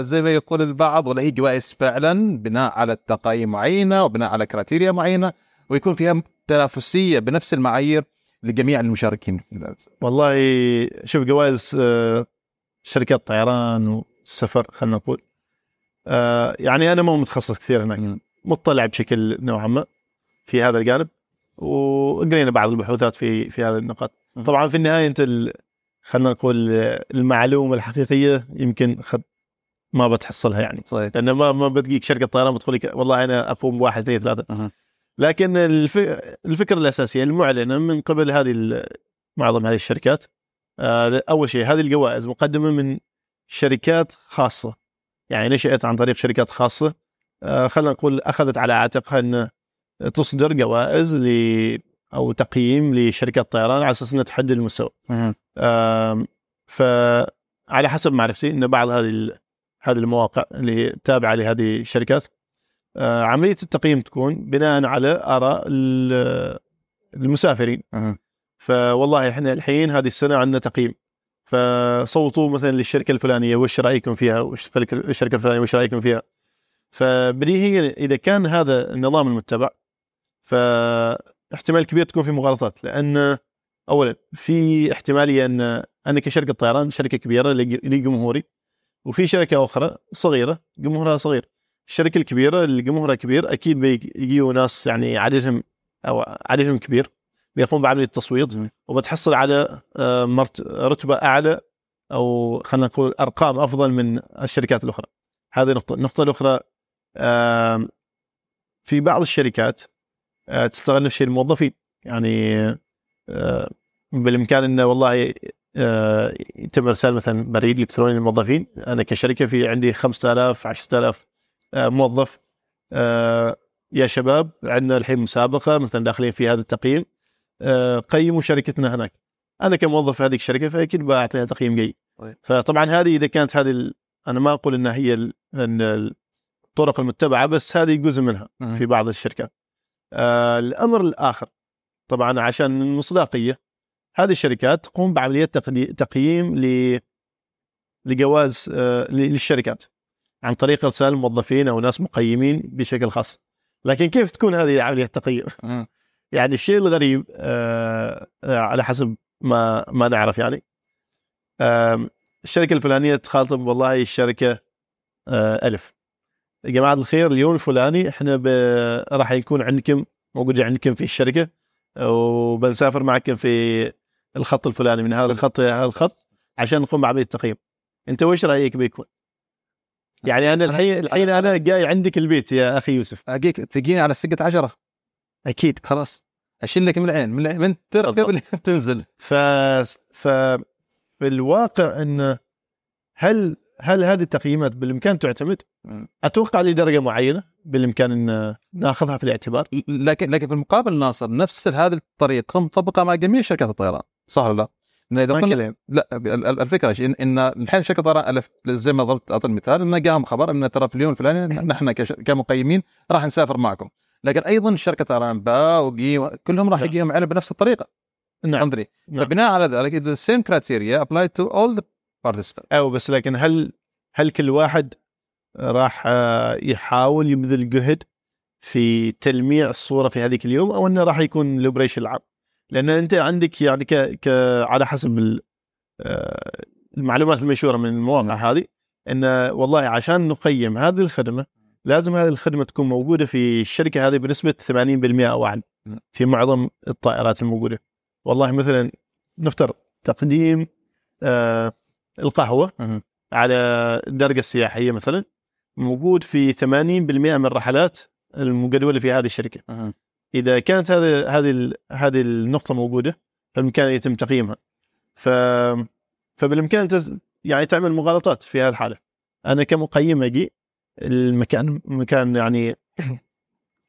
زي ما يقول البعض، ولا هي جوائز فعلا بناء على تقييم معينة وبناء على كراتيريا معينة، ويكون فيها تنافسية بنفس المعايير لجميع المشاركين. والله شوف، جوائز شركات طيران والسفر خلنا نقول، يعني أنا مو متخصص كثير هناك، مطلع بشكل نوعا ما في هذا الجانب، وقرينا بعض البحوثات في في هذه النقاط. طبعا في النهاية أنت ال... خلنا نقول المعلومة الحقيقية يمكن خد ما بتحصلها يعني صحيح. لأن ما ما بتجيك شركة طيران بتقولك والله أنا أفهم واحد اثنين ثلاثة أه. لكن الف... الفكرة الأساسية المعلنة من قبل هذه معظم هذه الشركات، أول شيء هذه الجوائز مقدمة من شركات خاصة، يعني نشأت عن طريق شركات خاصة خلنا نقول أخذت على عاتقها أن تصدر جوائز ل أو تقييم لشركة طيران على أساس أنها تحدد المستوى. فعلى حسب معرفتي أن بعض هذه هذه المواقع اللي تابعة لهذه الشركات عملية التقييم تكون بناء على آراء المسافرين. مه. فوالله إحنا الحين هذه السنة عندنا تقييم، فصوتوا مثلا للشركة الفلانية وش رأيكم فيها، وش الشركة الفلانية وش رأيكم فيها. فبديهيا إذا كان هذا النظام المتبع ف احتمال كبير تكون في مغالطات، لأن أولا في احتمالية أن أنا كشركة طيران شركة كبيرة لي جمهوري، وفي شركة أخرى صغيرة جمهورها صغير. الشركة الكبيرة اللي جمهورها كبير أكيد بيجيوا ناس يعني عددهم أو عددهم كبير بيقوموا بعمل التصويت، وبتحصل على رتبة أعلى أو خلنا نقول أرقام أفضل من الشركات الأخرى. هذه نقطة. النقطة الأخرى في بعض الشركات تستغل نفس الشيء الموظفين، يعني بالإمكان أنه والله يتم إرسال مثلا بريد إلكتروني للموظفين، أنا كشركة في عندي خمسة آلاف عشرة آلاف موظف، يا شباب عندنا الحين مسابقة مثلا داخلين في هذا التقييم، قيموا شركتنا هناك. أنا كموظف في هذه الشركة فأكيد بعطيها تقييم جيد. فطبعا هذه إذا كانت هذه ال... أنا ما أقول أنها هي ال... أن الطرق المتبعة، بس هذه جزء منها في بعض الشركات. آه الأمر الآخر طبعا عشان المصداقية، هذه الشركات تقوم بعملية تقييم ل... لجواز آه للشركات عن طريق إرسال موظفين أو ناس مقيمين بشكل خاص. لكن كيف تكون هذه عملية تقييم؟ يعني الشيء الغريب آه على حسب ما ما نعرف، يعني آه الشركة الفلانية تخاطب والله الشركة آه ألف، يا جماعة الخير اليوم الفلاني احنا ب... راح يكون عندكم موجود عندكم في الشركة، وبنسافر معكم في الخط الفلاني من هذا الخط إلى هذا الخط عشان نقوم بعملية التقييم، انت وش رأيك بيكون؟ يعني انا الحين الحين انا جاي عندك البيت يا اخي يوسف، اجيك تجيني على السقة عشرة اكيد خلاص اشيل لك من العين من من تركب تنزل. ف ف بالواقع ان هل هل هذه التقييمات بالإمكان تعتمد؟ أتوقع لدرجة معينة بالإمكان أن نأخذها في الاعتبار، لكن لكن في المقابل ناصر نفس هذه الطريقة مطبقة مع جميع شركات الطيران صح ولا لا؟ إذا قلنا لا، الفكرة إن إن الحين شركة طيران ألف زي ما ضربت أعطي المثال، إن جاهم خبر إن ترى في اليوم الفلاني نحن كمقيمين راح نسافر معكم، لكن أيضا شركة طيران باء وجي كلهم راح يجيهم على بنفس الطريقة. نعم. نعم. فبناء على ذلك the same criteria apply to all the أو بس، لكن هل هل كل واحد راح يحاول يبذل جهد في تلميع الصورة في هذيك اليوم، أو أنه راح يكون لبريش العام؟ لأن أنت عندك يعني ك ك على حسب المعلومات المنشورة من المواقع هذه أن والله عشان نقيم هذه الخدمة لازم هذه الخدمة تكون موجودة في الشركة هذه بنسبة ثمانين بالمئة أو أعلى في معظم الطائرات الموجودة. والله مثلا نفترض تقديم آه القهوة أه. على الدرجة السياحية مثلا موجود في ثمانين بالمئة من الرحلات المجدولة في هذه الشركة. أه. إذا كانت هذه هذه هذه النقطة موجودة فبالإمكان يتم تقييمها. ف فبالإمكان تز... يعني تعمل مغالطات في هذه الحالة. أنا كمقيم أجي المكان مكان يعني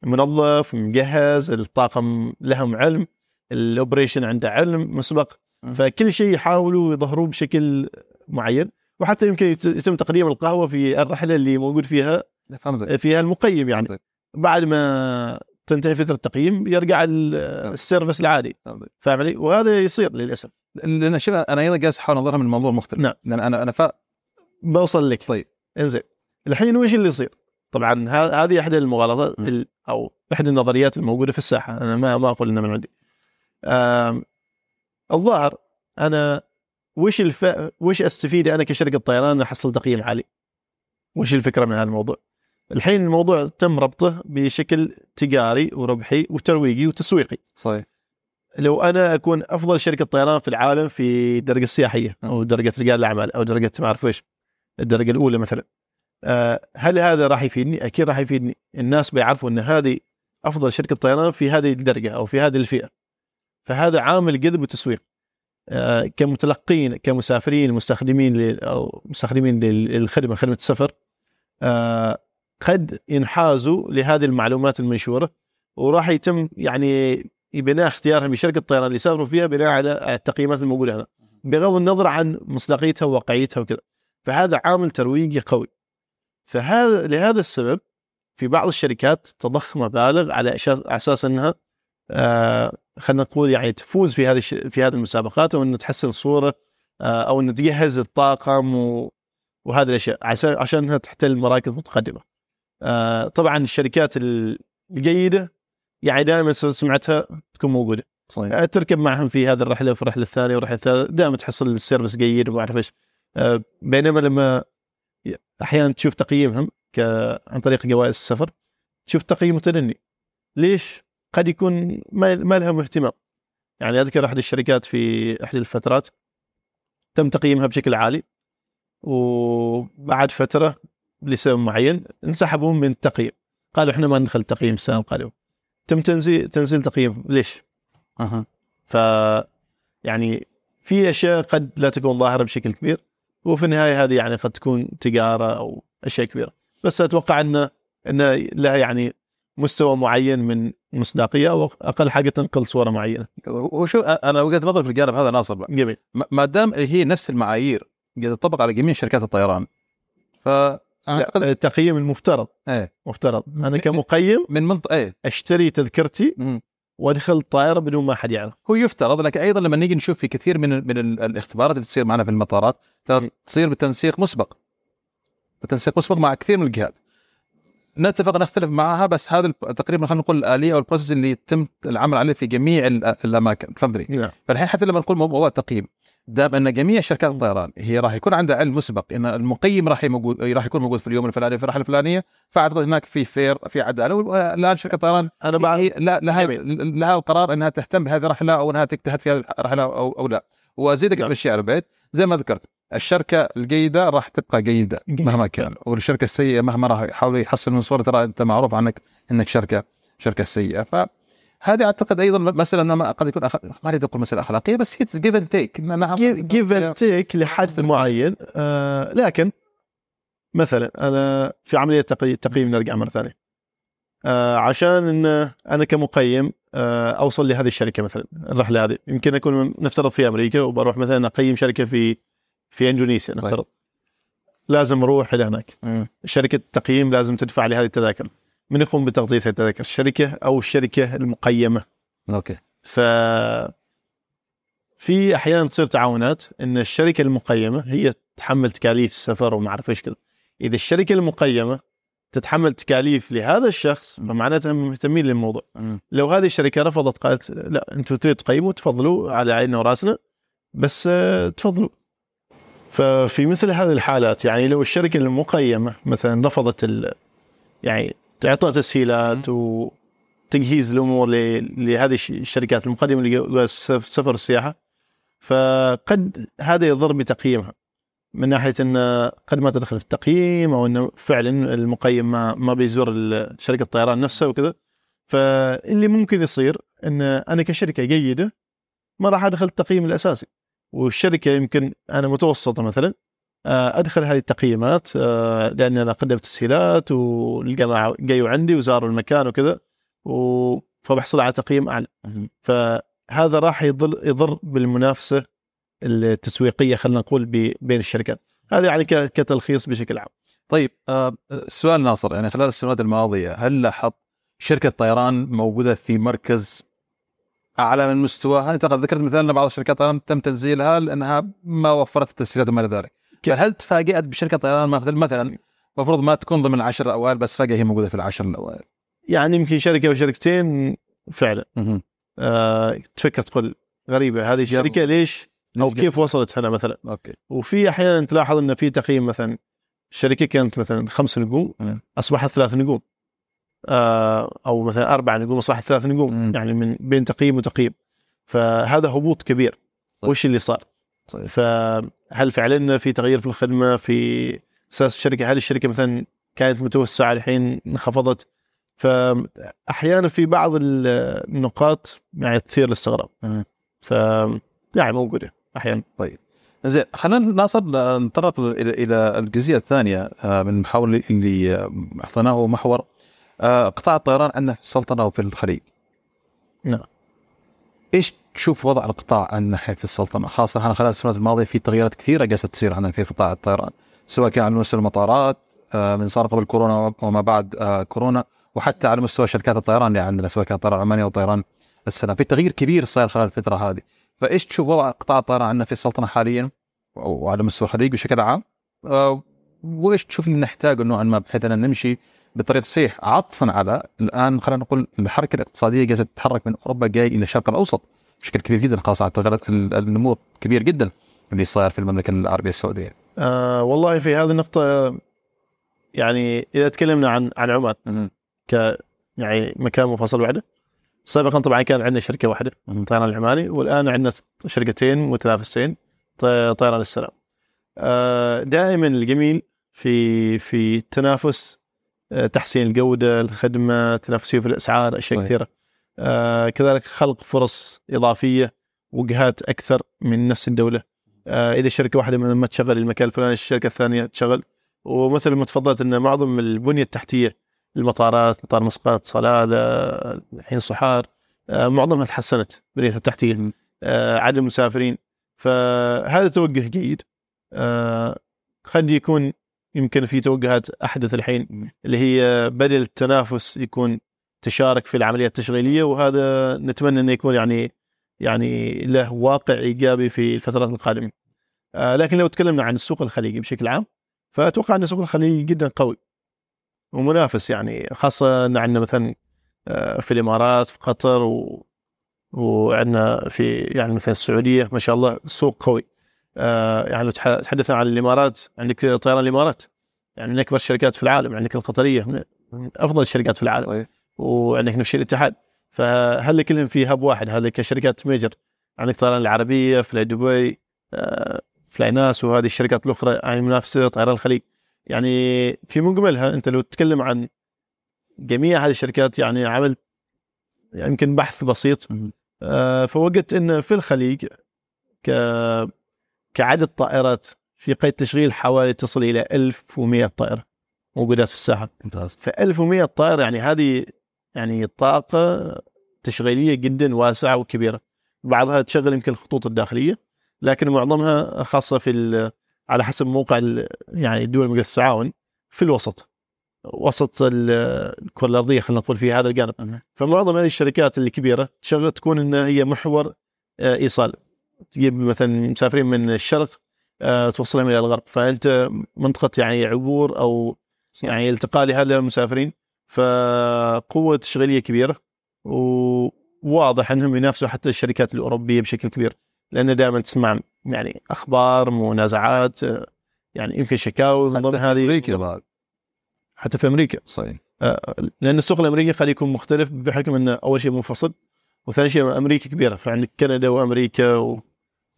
منظف مجهز، الطاقم لهم علم، الأوبريشن عنده علم مسبق، أه. فكل شيء يحاولوا يظهروه بشكل معين، وحتى يمكن يتم تقديم القهوة في الرحلة اللي موجود فيها فيها المقيم. يعني بعد ما تنتهي فترة التقييم يرجع السيرفس العادي، فاهم علي؟ وهذا يصير للأسف. لأن شوف أنا أيضا جالس أحاول أنظرها من موضوع مختلف. نعم. لأن أنا أنا بوصل لك. طيب انزين الحين وش اللي يصير؟ طبعا هذه احدى المغالطات ال... او احدى النظريات الموجوده في الساحه. انا ما ما اقول انها من عندي. أم... الظاهر انا وش الف... وش استفيد انا كشركه طيران احصل تقييم عالي؟ وش الفكره من هذا الموضوع؟ الحين الموضوع تم ربطه بشكل تجاري وربحي وترويجي وتسويقي. صحيح. لو انا اكون افضل شركه طيران في العالم في الدرجه السياحيه او درجه رجال الاعمال او درجه ما اعرف ايش الدرجه الاولى مثلا، هل هذا راح يفيدني؟ اكيد راح يفيدني. الناس بيعرفوا ان هذه افضل شركه طيران في هذه الدرجه او في هذه الفئه، فهذا عامل جذب وتسويق كمتلقين كمسافرين مستخدمين او مستخدمين للخدمه خدمه السفر. قد ينحازوا لهذه المعلومات المنشوره وراح يتم يعني بناء اختيارهم لشركه الطيران اللي يسافروا فيها بناء على التقييمات الموجوده هنا بغض النظر عن مصداقيتها وواقعيتها وكذا. فهذا عامل ترويجي قوي. فهذا لهذا السبب في بعض الشركات تضخ مبالغ على اساس انها آه خلينا نقول يعني تفوز في هذه في هذه المسابقات او ان تحسن صوره آه او ان تجهز الطاقم وهذه الاشياء عشان انها تحتل مراكز متقدمه. آه طبعا الشركات الجيده يعني دائما سمعتها تكون موجوده. صحيح. تركب معهم في هذه الرحله وفي الرحله الثانيه والرحله الثالثه دائما تحصل السيرفس جيد وما اعرف ايش. آه بينما لما احيانا تشوف تقييمهم ك عن طريق جوائز السفر تشوف تقييم متدني. ليش؟ قد يكون ما ما لهم اهتمام. يعني اذكر احد الشركات في احد الفترات تم تقييمها بشكل عالي وبعد فتره لسبب معين انسحبوا من التقييم، قالوا احنا ما ندخل التقييم السنه. قالوا تم تنزيل تنزيل تقييم. ليش؟ اها ف يعني في اشياء قد لا تكون ظاهره بشكل كبير وفي النهايه هذه يعني قد تكون تجاره او اشياء كبيره، بس اتوقع ان ان لا يعني مستوى معين من مصداقيه او اقل حاجه تنقل صوره معينه. وشو انا وجهت نظر في الجانب هذا ناصر بقى. جميل. ما دام هي نفس المعايير تطبق على جميع شركات الطيران ف أعتقد... التقييم المفترض ايه مفترض انا كمقيم من منطقه ايه اشتري تذكرتي مم. وادخل الطائره بدون ما احد يعرف. هو يفترض، لكن ايضا لما نيجي نشوف في كثير من من الاختبارات اللي تصير معنا في المطارات تصير بالتنسيق مسبق بالتنسيق مسبق مع كثير من الجهات، نتفق نختلف معها، بس هذا تقريبا خلينا نقول الاليه او البروسيس اللي يتم العمل عليه في جميع الاماكن. فهمتني؟ فالحين حتى لما نقول موضوع التقييم دام ان جميع شركات الطيران هي راح يكون عندها علم مسبق ان المقيم راح موجود راح يكون موجود في اليوم الفلاني في الرحله الفلانيه، فاعتقد هناك في فير في عداله. والان شركه الطيران لا لها لها القرار انها تهتم بهذه الرحله او انها تجتهد في هذه الرحله او او لا. وازيدك بالشيء البيت زي ما ذكرت، الشركه الجيده راح تبقى جيده مهما كان، والشركه السيئه مهما راح يحاول يحسن من صوره ترى انت معروف عنك انك شركه شركه سيئه. فهذا اعتقد ايضا مثلا قد يكون أخ... ما اريد اقول مساله اخلاقيه، بس هي جيف اند تيك جيف اند تيك لحد معين. آه لكن مثلا انا في عمليه تقييم نرجع مره ثانيه آه عشان ان انا كمقيم آه اوصل لهذه الشركه مثلا الرحله هذه يمكن اكون نفترض في امريكا وبروح مثلا اقيم شركه في في اندونيسيا نفترض. لازم اروح الى هناك. مم. شركه التقييم لازم تدفع لهذه التذاكر. من يقوم بتغطيه التذاكر؟ الشركه او الشركه المقيمه. اوكي. ف في احيانا تصير تعاونات ان الشركه المقيمه هي تتحمل تكاليف السفر وما اعرف ايش كذا. اذا الشركه المقيمه تتحمل تكاليف لهذا الشخص فمعناتها مهتمين للموضوع. مم. لو هذه الشركه رفضت قالت لا انتم تريدوا تقيموا تفضلوا على عيننا وراسنا بس تفضلوا. ففي مثل هذه الحالات يعني لو الشركة المقيمة مثلا رفضت ال... يعني تعطى تسهيلات وتجهيز الأمور ل... لهذه الشركات المقدمة لسفر السياحة، فقد هذا يضر بتقييمها من ناحية أن قد ما تدخل في التقييم أو أنه فعلا المقيم ما, ما بيزور شركة الطيران نفسها وكذا. فاللي ممكن يصير أن أنا كشركة جيدة ما راح أدخل التقييم الأساسي، والشركة يمكن أنا متوسطة مثلا أدخل هذه التقييمات لأن أنا قدمت تسهيلات والجماعة جايوا عندي وزاروا المكان وكذا فبحصل على تقييم أعلى. فهذا راح يضر بالمنافسة التسويقية خلنا نقول بين الشركات. هذا يعني كتلخيص بشكل عام. طيب سؤال ناصر، يعني خلال السنوات الماضية هل لاحظت شركة طيران موجودة في مركز أعلى من مستواها؟ أنت قد ذكرت مثلا بعض الشركات تم تنزيلها لأنها ما وفرت التسهيلات وما إلى ذلك، فهل تفاجأت بشركة طيران مثلا مفروض ما تكون ضمن العشر الأوائل بس فجأة هي موجودة في العشر الأوائل؟ يعني يمكن شركة وشركتين فعلا آه تفكر تقول غريبة هذه الشركة ليش أو كيف وصلت هنا مثلا. أوكي. وفي أحيانا تلاحظ أن في تقييم مثلا الشركة كانت مثلا خمس نجوم أصبحت ثلاث نجوم آه أو مثلا أربع نجوم أصبحت ثلاث نجوم م. يعني من بين تقييم وتقييم، فهذا هبوط كبير. صحيح. وش اللي صار؟ صحيح. فهل فعلا في تغيير في الخدمة في أساس الشركة؟ هل الشركة مثلا كانت متوسعة الحين انخفضت؟ فأحيانا في بعض النقاط يعني تثير الاستغراب ف يعني موجودة أحيانا. طيب زين، خلينا ناصر نتطرق إلى الجزئية الثانية من المحاور اللي أعطيناه محور قطاع الطيران عندنا في السلطنة وفي الخليج. نعم. إيش تشوف وضع القطاع عندنا في السلطنة خاصة إحنا خلال السنوات الماضية في تغييرات كثيرة جالسة تصير عندنا في قطاع الطيران، سواء كان على مستوى المطارات من صار قبل كورونا وما بعد كورونا، وحتى على مستوى شركات الطيران اللي عندنا سواء كان طيران عماني أو طيران السلام. في تغيير كبير صار خلال الفترة هذه، فإيش تشوف وضع قطاع الطيران عندنا في السلطنة حاليا وعلى مستوى الخليج بشكل عام، وإيش تشوف اللي نحتاجه نوعا ما بحيث أن نمشي بطريق صحيح عطفا على الآن خلينا نقول الحركة الاقتصادية جالسة تتحرك من أوروبا جاي إلى الشرق الأوسط بشكل كبير جدا، خاصة على تغيرات النمو كبير جدا اللي صار في المملكة العربية السعودية. آه والله في هذه النقطة يعني إذا تكلمنا عن عن عمان ك يعني مكان مفصل وحده، سابقا طبعا كان عندنا شركه واحده طيران العماني، والان عندنا شركتين متنافسين طيران السلام. دائما الجميل في في التنافس تحسين الجوده، الخدمه، تنافسيه في الاسعار، اشياء كثيره، كذلك خلق فرص اضافيه، وجهات اكثر من نفس الدوله. اذا شركه واحده ما تشغل المكان الفلاني الشركه الثانيه تشغل، ومثل ما تفضلت ان معظم البنيه التحتيه المطارات، مطار مسقط، صلالة، الحين صحار، معظمها تحسنت بنيتها التحتية، عدد المسافرين، فهذا توجه جيد. قد يكون يمكن في توجهات أحدث الحين اللي هي بدل التنافس يكون تشارك في العملية التشغيلية، وهذا نتمنى أن يكون يعني يعني له واقع إيجابي في الفترات القادمة. لكن لو تكلمنا عن السوق الخليجي بشكل عام، فأتوقع أن السوق الخليجي جدا قوي ومنافس، يعني خاصة أن عندنا مثلا في الإمارات، في قطر، و... وعندنا في يعني مثلا السعودية ما شاء الله سوق قوي. يعني تحدثنا عن الإمارات، عندك طيران الإمارات يعني من أكبر الشركات في العالم، عندك القطرية من أفضل الشركات في العالم. طيب. وعندك نفس الشيء الاتحاد، فهل كلهم في هب واحد؟ هل كشركات ميجر عندك طيران العربية، فلاي دبي، فلاي ناس، وهذه الشركات الأخرى يعني منافسة طيران الخليج. يعني في مجملها أنت لو تتكلم عن جميع هذه الشركات، يعني عملت يمكن يعني بحث بسيط آه فوجدت أن في الخليج ك كعدد طائرات في قيد تشغيل حوالي تصل إلى ألف ومئة طائرة موجودات في الساحة. فألف ومئة طائرة يعني هذه يعني طاقة تشغيلية جدا واسعة وكبيرة، بعضها تشغل يمكن الخطوط الداخلية، لكن معظمها خاصة في ال على حسب موقع يعني الدول مجلس التعاون في الوسط وسط الكرة الأرضية خلينا نقول في هذا الجانب. فمعظم هذه الشركات الكبيرة تشغل تكون إنها هي محور إيصال، تجيب مثلا مسافرين من الشرق توصلهم إلى الغرب، فأنت منطقة يعني عبور أو يعني التقاء لهذول المسافرين، فقوة تشغيلية كبيرة، وواضح أنهم ينافسوا حتى الشركات الأوروبية بشكل كبير، لأن دائما تسمع يعني أخبار منازعات، يعني يمكن شكاوى من ضمن هذه حتى في أمريكا. صحيح. لأن السوق الأمريكي قد يكون مختلف بحكم أنه أول شيء منفصل، وثاني شيء أمريكا كبيرة، فعندك كندا وأمريكا و...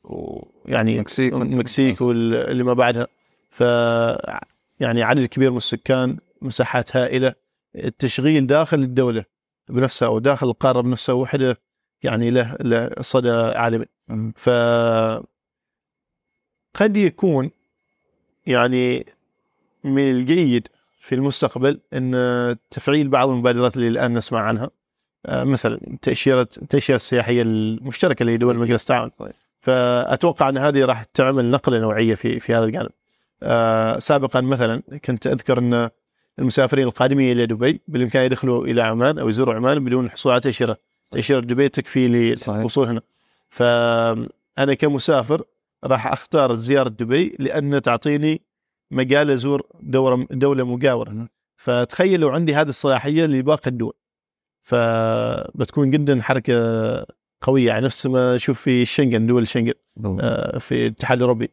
ويعني المكسيك المكسيك واللي ما بعدها، ف يعني عدد كبير من السكان، مساحات هائلة، التشغيل داخل الدولة بنفسها أو داخل القارة بنفسها وحدة يعني له له صدى عالمي. ف قد يكون يعني من الجيد في المستقبل أن تفعيل بعض المبادرات اللي الآن نسمع عنها، مثلا تأشيرة التأشيرة السياحية المشتركة لدول مجلس التعاون، فأتوقع أن هذه راح تعمل نقلة نوعية في في هذا الجانب. سابقا مثلا كنت أذكر أن المسافرين القادمين إلى دبي بالإمكان يدخلوا إلى عمان أو يزوروا عمان بدون الحصول على تأشيرة تأشيرة دبي تكفي للوصول هنا. فأنا كمسافر راح أختار زيارة دبي لأن تعطيني مجال أزور دورة دولة مجاورة. فتخيلوا عندي هذه الصلاحية لباقي الدول، فبتكون جدا حركة قوية. يعني نفس ما شوف في شنغن، دول شنغن آه في الاتحاد الأوروبي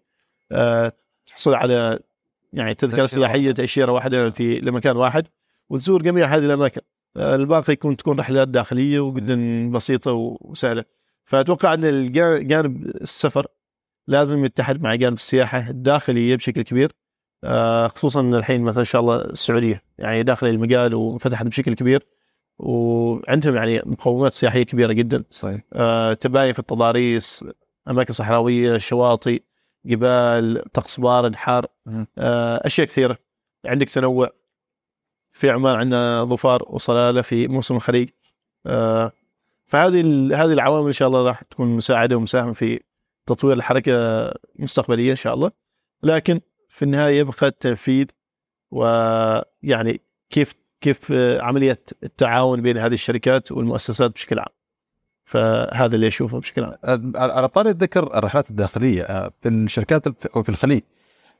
آه تحصل على يعني تذكرة سلاحية تأشيرة واحدة في لمكان واحد وتزور جميع هذه الأماكن. آه الباقي يكون تكون رحلات داخلية وجدا بسيطة وسهلة. فأتوقع أن الجانب السفر لازم يتحد مع جانب السياحة الداخلية بشكل كبير، آه خصوصا الحين مثلا إن شاء الله السعودية يعني داخل المجال وفتحت بشكل كبير، وعندهم يعني مقومات سياحية كبيرة جدا. صحيح. آه تباين في التضاريس، أماكن صحراوية، شواطئ، جبال، طقس بارد حار، آه أشياء كثيرة. عندك تنوع في عمان، عندنا ظفار وصلالة في موسم الخريج، آه فهذه هذه العوامل إن شاء الله راح تكون مساعدة ومساهمة في تطوير الحركة مستقبليا إن شاء الله. لكن في النهاية يبقى التنفيذ، ويعني كيف كيف عملية التعاون بين هذه الشركات والمؤسسات بشكل عام. فهذا اللي أشوفه بشكل عام. على طاري الذكر الرحلات الداخلية في الشركات في الخليج،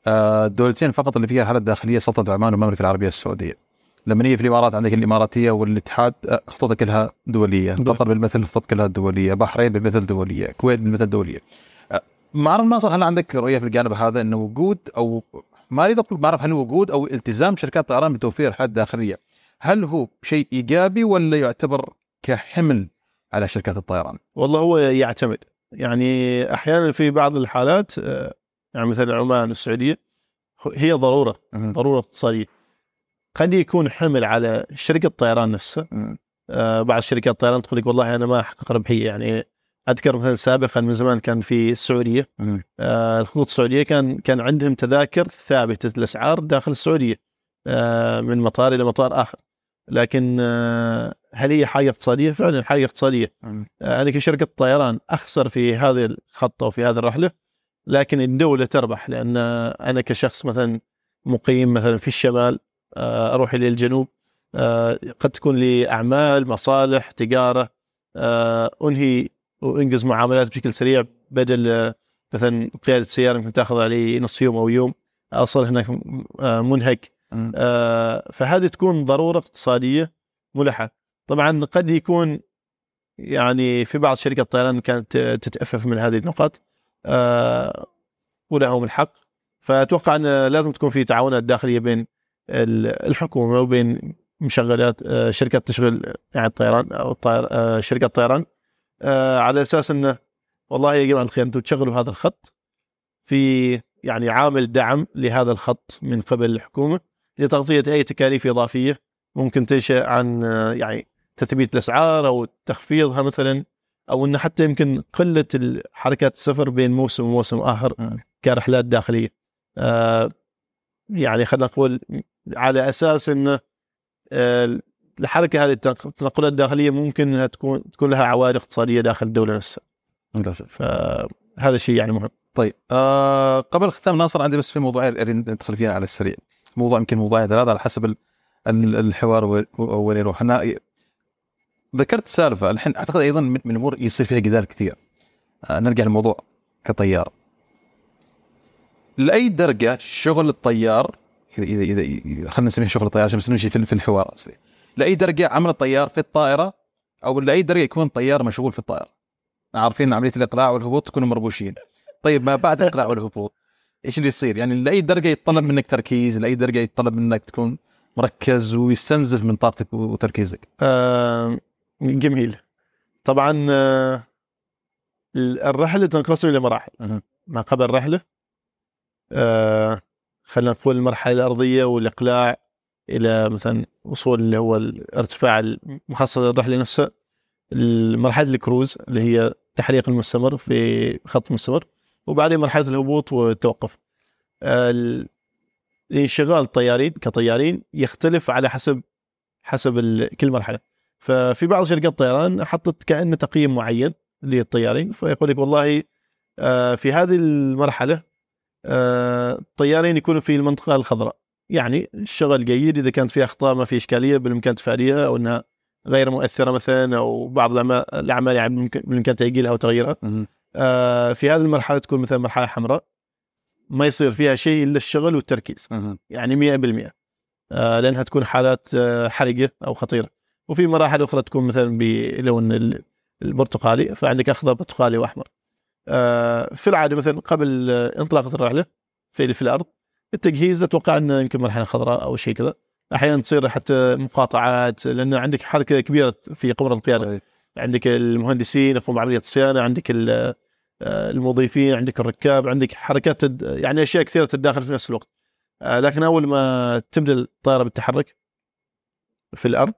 الدولتين فقط اللي فيها رحلات داخلية سلطنة عمان والمملكة العربية السعودية. لما نيجي في الإمارات عندك الإماراتية والاتحاد، خطوطها كلها دولية. قطر بالمثل خطوط كلها دولية، بحرين بالمثل دولية، الكويت بالمثل دولية. ما أعرف ناصر، هل عندك رؤية في الجانب هذا إنه وجود أو ما أريد أقول ما أعرف هل وجود أو التزام شركات طيران بتوفير حد داخلية، هل هو شيء إيجابي ولا يعتبر كحمل على شركات الطيران؟ والله هو يعتمد، يعني أحيانا في بعض الحالات يعني مثل عمان والسعودية هي ضرورة م- ضرورة اقتصادية، قد يكون حمل على شركة الطيران نفسها. م- آه بعض شركات الطيران تقول لك والله أنا ما أحقق ربحية. يعني أذكر مثلا سابقا من زمان كان في السعودية، آه الخطوط السعودية كان كان عندهم تذاكر ثابتة الأسعار داخل السعودية آه من مطار إلى مطار آخر. لكن آه هل هي حاجة اقتصادية؟ فعلا حاجة اقتصادية. آه أنا كشركة طيران أخسر في هذه الخطة وفي هذه الرحلة، لكن الدولة تربح، لأن أنا كشخص مثلا مقيم مثلا في الشمال آه أروح إلى الجنوب، آه قد تكون لي أعمال، مصالح، تجارة، آه أنهي وانجز معاملات بشكل سريع، بدل مثلا قيادة السيارة ممكن تاخذ علي نصف يوم او يوم اصل هناك منهك. فهذه تكون ضرورة اقتصادية ملحة. طبعا قد يكون يعني في بعض شركات الطيران كانت تتأفف من هذه النقاط ولهم الحق. فأتوقع ان لازم تكون في تعاونات داخلية بين الحكومة وبين مشغلات شركات تشغل يعني الطيران او الطير شركة الطيران، آه على أساس أنه والله يا جماعة الخير أنتوا تشغلوا هذا الخط، في يعني عامل دعم لهذا الخط من قبل الحكومة لتغطية أي تكاليف إضافية ممكن تنشأ عن آه يعني تثبيت الأسعار أو تخفيضها مثلا، أو أن حتى يمكن قلة حركات السفر بين موسم وموسم آخر كرحلات داخلية. آه يعني خلنا نقول على أساس أن آه الحركة هذه التنقلات الداخلية ممكن أنها تكون تكون لها عوائق اقتصادية داخل الدولة نفسها. فهذا الشيء يعني مهم. طيب آه قبل الختام ناصر، عندي بس في موضوعين ندخل فيها على السريع، موضوع يمكن موضوعين ثلاثة على حسب الحوار وين يروح. أنا ذكرت سالفة الحين أعتقد أيضا من أمور يصير فيها جدال كثير. آه نرجع للموضوع كطيار، لأي درجة شغل الطيار إذا إذا إذا خلنا نسميه شغل الطيار عشان بس نمشي في الحوار أصلي. لأي درجة عمل الطيار في الطائرة، أو لأي درجة يكون الطيار مشغول في الطائرة؟ عارفين عملية الإقلاع والهبوط تكونوا مربوشين. طيب ما بعد الإقلاع والهبوط إيش اللي يصير؟ يعني لأي درجة يتطلب منك تركيز، لأي درجة يتطلب منك تكون مركز ويستنزف من طاقتك وتركيزك؟ آه جميل. طبعا آه الرحلة تنقسم إلى مراحل. آه. ما قبل الرحلة آه خلينا نقول المرحلة الأرضية والإقلاع إلى مثلا وصول اللي هو الارتفاع المحصل الرحلة نفسها، المرحلة الكروز اللي هي تحليق المستمر في خط مستمر، وبعدين مرحلة الهبوط والتوقف. الانشغال الطيارين كطيارين يختلف على حسب حسب كل مرحلة. ففي بعض شركات الطيران حطت كأنه تقييم معين للطيارين، فيقول لك والله في هذه المرحلة الطيارين يكونوا في المنطقة الخضراء، يعني الشغل جيد، إذا كانت فيها أخطاء ما في إشكالية بالإمكان تفاديها، أو أنها غير مؤثرة مثلا، أو بعض الأعمال يعني بالإمكان تأجيلها وتغييرها. في هذه المرحلة تكون مثلا مرحلة حمراء ما يصير فيها شيء إلا الشغل والتركيز يعني مئة بالمئة، لأنها تكون حالات حرجة أو خطيرة. وفي مراحل أخرى تكون مثلا بلون البرتقالي، فعندك أخضر برتقالي وأحمر. في العادة مثلا قبل انطلاقة الرحلة في في الأرض التجهيز أتوقع أن يمكن مرحلة خضراء أو شيء كذا. أحيانا تصير حتى مقاطعات لأن عندك حركة كبيرة في قمر القيادة، عندك المهندسين يقوم بعملية الصيانة، عندك المضيفين، عندك الركاب، عندك حركات يعني أشياء كثيرة تداخل في نفس الوقت. لكن أول ما تبدأ الطائرة بالتحرك في الأرض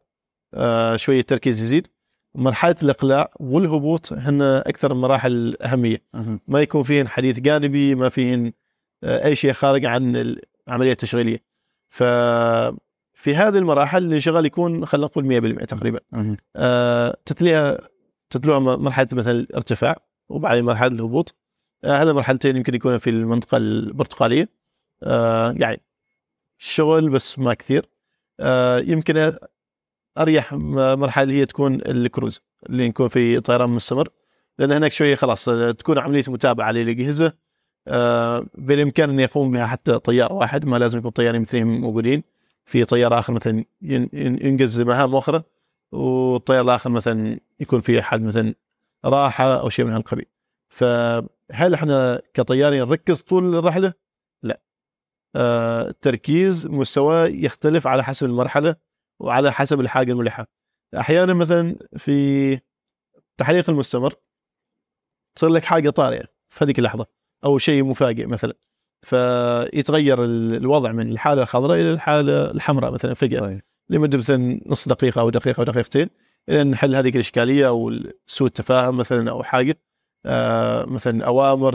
شوية التركيز يزيد. مرحلة الإقلاع والهبوط هن أكثر المراحل الأهمية، ما يكون فيهن حديث جانبي، ما فيهن أي شيء خارج عن العملية التشغيلية. ففي هذه المراحل الانشغال يكون خلينا نقول مئة بالمئة تقريبا. آه تتليها تتلوها مرحلة مثلا الارتفاع وبعدين مرحلة الهبوط. آه هذه مرحلتين يمكن يكون في المنطقة البرتقالية، آه يعني شغل بس ما كثير. آه يمكن أريح مرحلة هي تكون الكروز اللي نكون في طيران مستمر، لأن هناك شوية خلاص تكون عملية متابعة للأجهزة. آه بالإمكان أن يقوم بها حتى طيار واحد، ما لازم يكون طيارين مثلهم موجودين، في طيار آخر مثلا ينجز مهام أخرى، والطيار الآخر مثلا يكون في حد مثلا راحة أو شيء من هالقبيل. فهل إحنا كطيارين نركز طول الرحلة؟ لا، آه التركيز مستوى يختلف على حسب المرحلة وعلى حسب الحاجة الملحة. أحيانا مثلا في التحليق المستمر تصير لك حاجة طارئة في هذيك اللحظة أو شيء مفاجئ مثلا، فيتغير الوضع من الحالة الخضراء إلى الحالة الحمراء مثلا فجأة لمدة مثلا نص دقيقة أو دقيقة أو دقيقتين، إلى نحل هذه الإشكالية أو سوء التفاهم مثلا أو حاجة. آه مثلا أوامر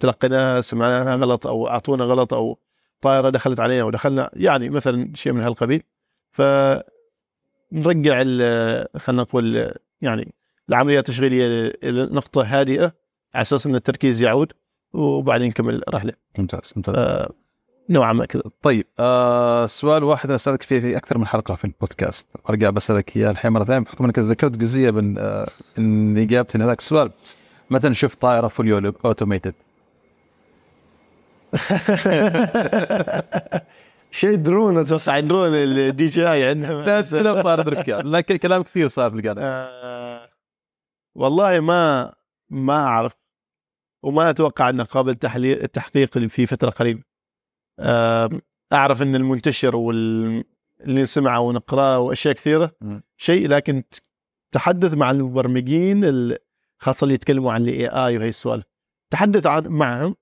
تلقيناها سمعناها غلط أو أعطونا غلط، أو طائرة دخلت علينا ودخلنا يعني مثلا شيء من هالقبيل. فنرجع خلنا نقول يعني العملية التشغيلية لنقطة هادئة على أساس أن التركيز يعود، وبعدين نكمل رحلة. ممتاز ممتاز. آه، نوعا ما كذا. طيب آه، سؤال واحد أنا سألك فيه في أكثر من حلقة في البودكاست، أرجع بسألك إياه الحين مرة ثانية بحكم أنك ذكرت جزئية من آه، إن إجابتي لهذاك السؤال. متى نشوف طائرة فول يولب أوتوميتد؟ شيء درون أتوقع درون الدي جي آي عندنا. لا لا طائرة ركاب، لكن كلام كثير صار في القناة. آه، والله ما ما أعرف. وما أتوقع أنه قابل التحقيق في فترة قريبة. أعرف أن المنتشر واللي سمعه ونقرأه وأشياء كثيرة شيء، لكن تحدث مع المبرمجين خاصة اللي يتكلموا عن ال إيه آي وهي السؤال، تحدث معهم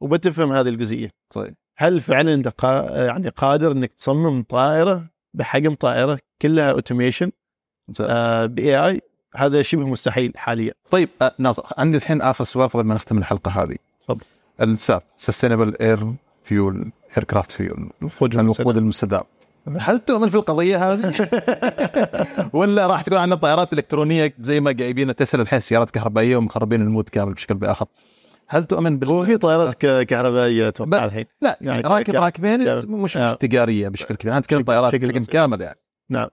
وبتفهم هذه الجزئية. طيب هل فعلا أنت يعني قادر أنك تصمم طائرة بحجم طائرة كلها أوتوميشن ب إيه آي؟ هذا شبه مستحيل حاليا. طيب آه، ناصر عندي الحين آخر سؤال قبل ما نختم الحلقة هذه. طب الساب Sustainable Air Fuel Aircraft Fuel الوقود المستدام، هل تؤمن في القضية هذه؟ ولا راح تكون عندنا طائرات إلكترونية زي ما جايبين تسلا الحين سيارات كهربائية ومخربين الموت كامل بشكل بآخر؟ هل تؤمن بال في طائرات كهربائية توقع الحين؟ لا يعني راكب راكبين مش آه. تجارية بشكل كبير، أنا أتكلم طائرات بشكل كامل يعني. نعم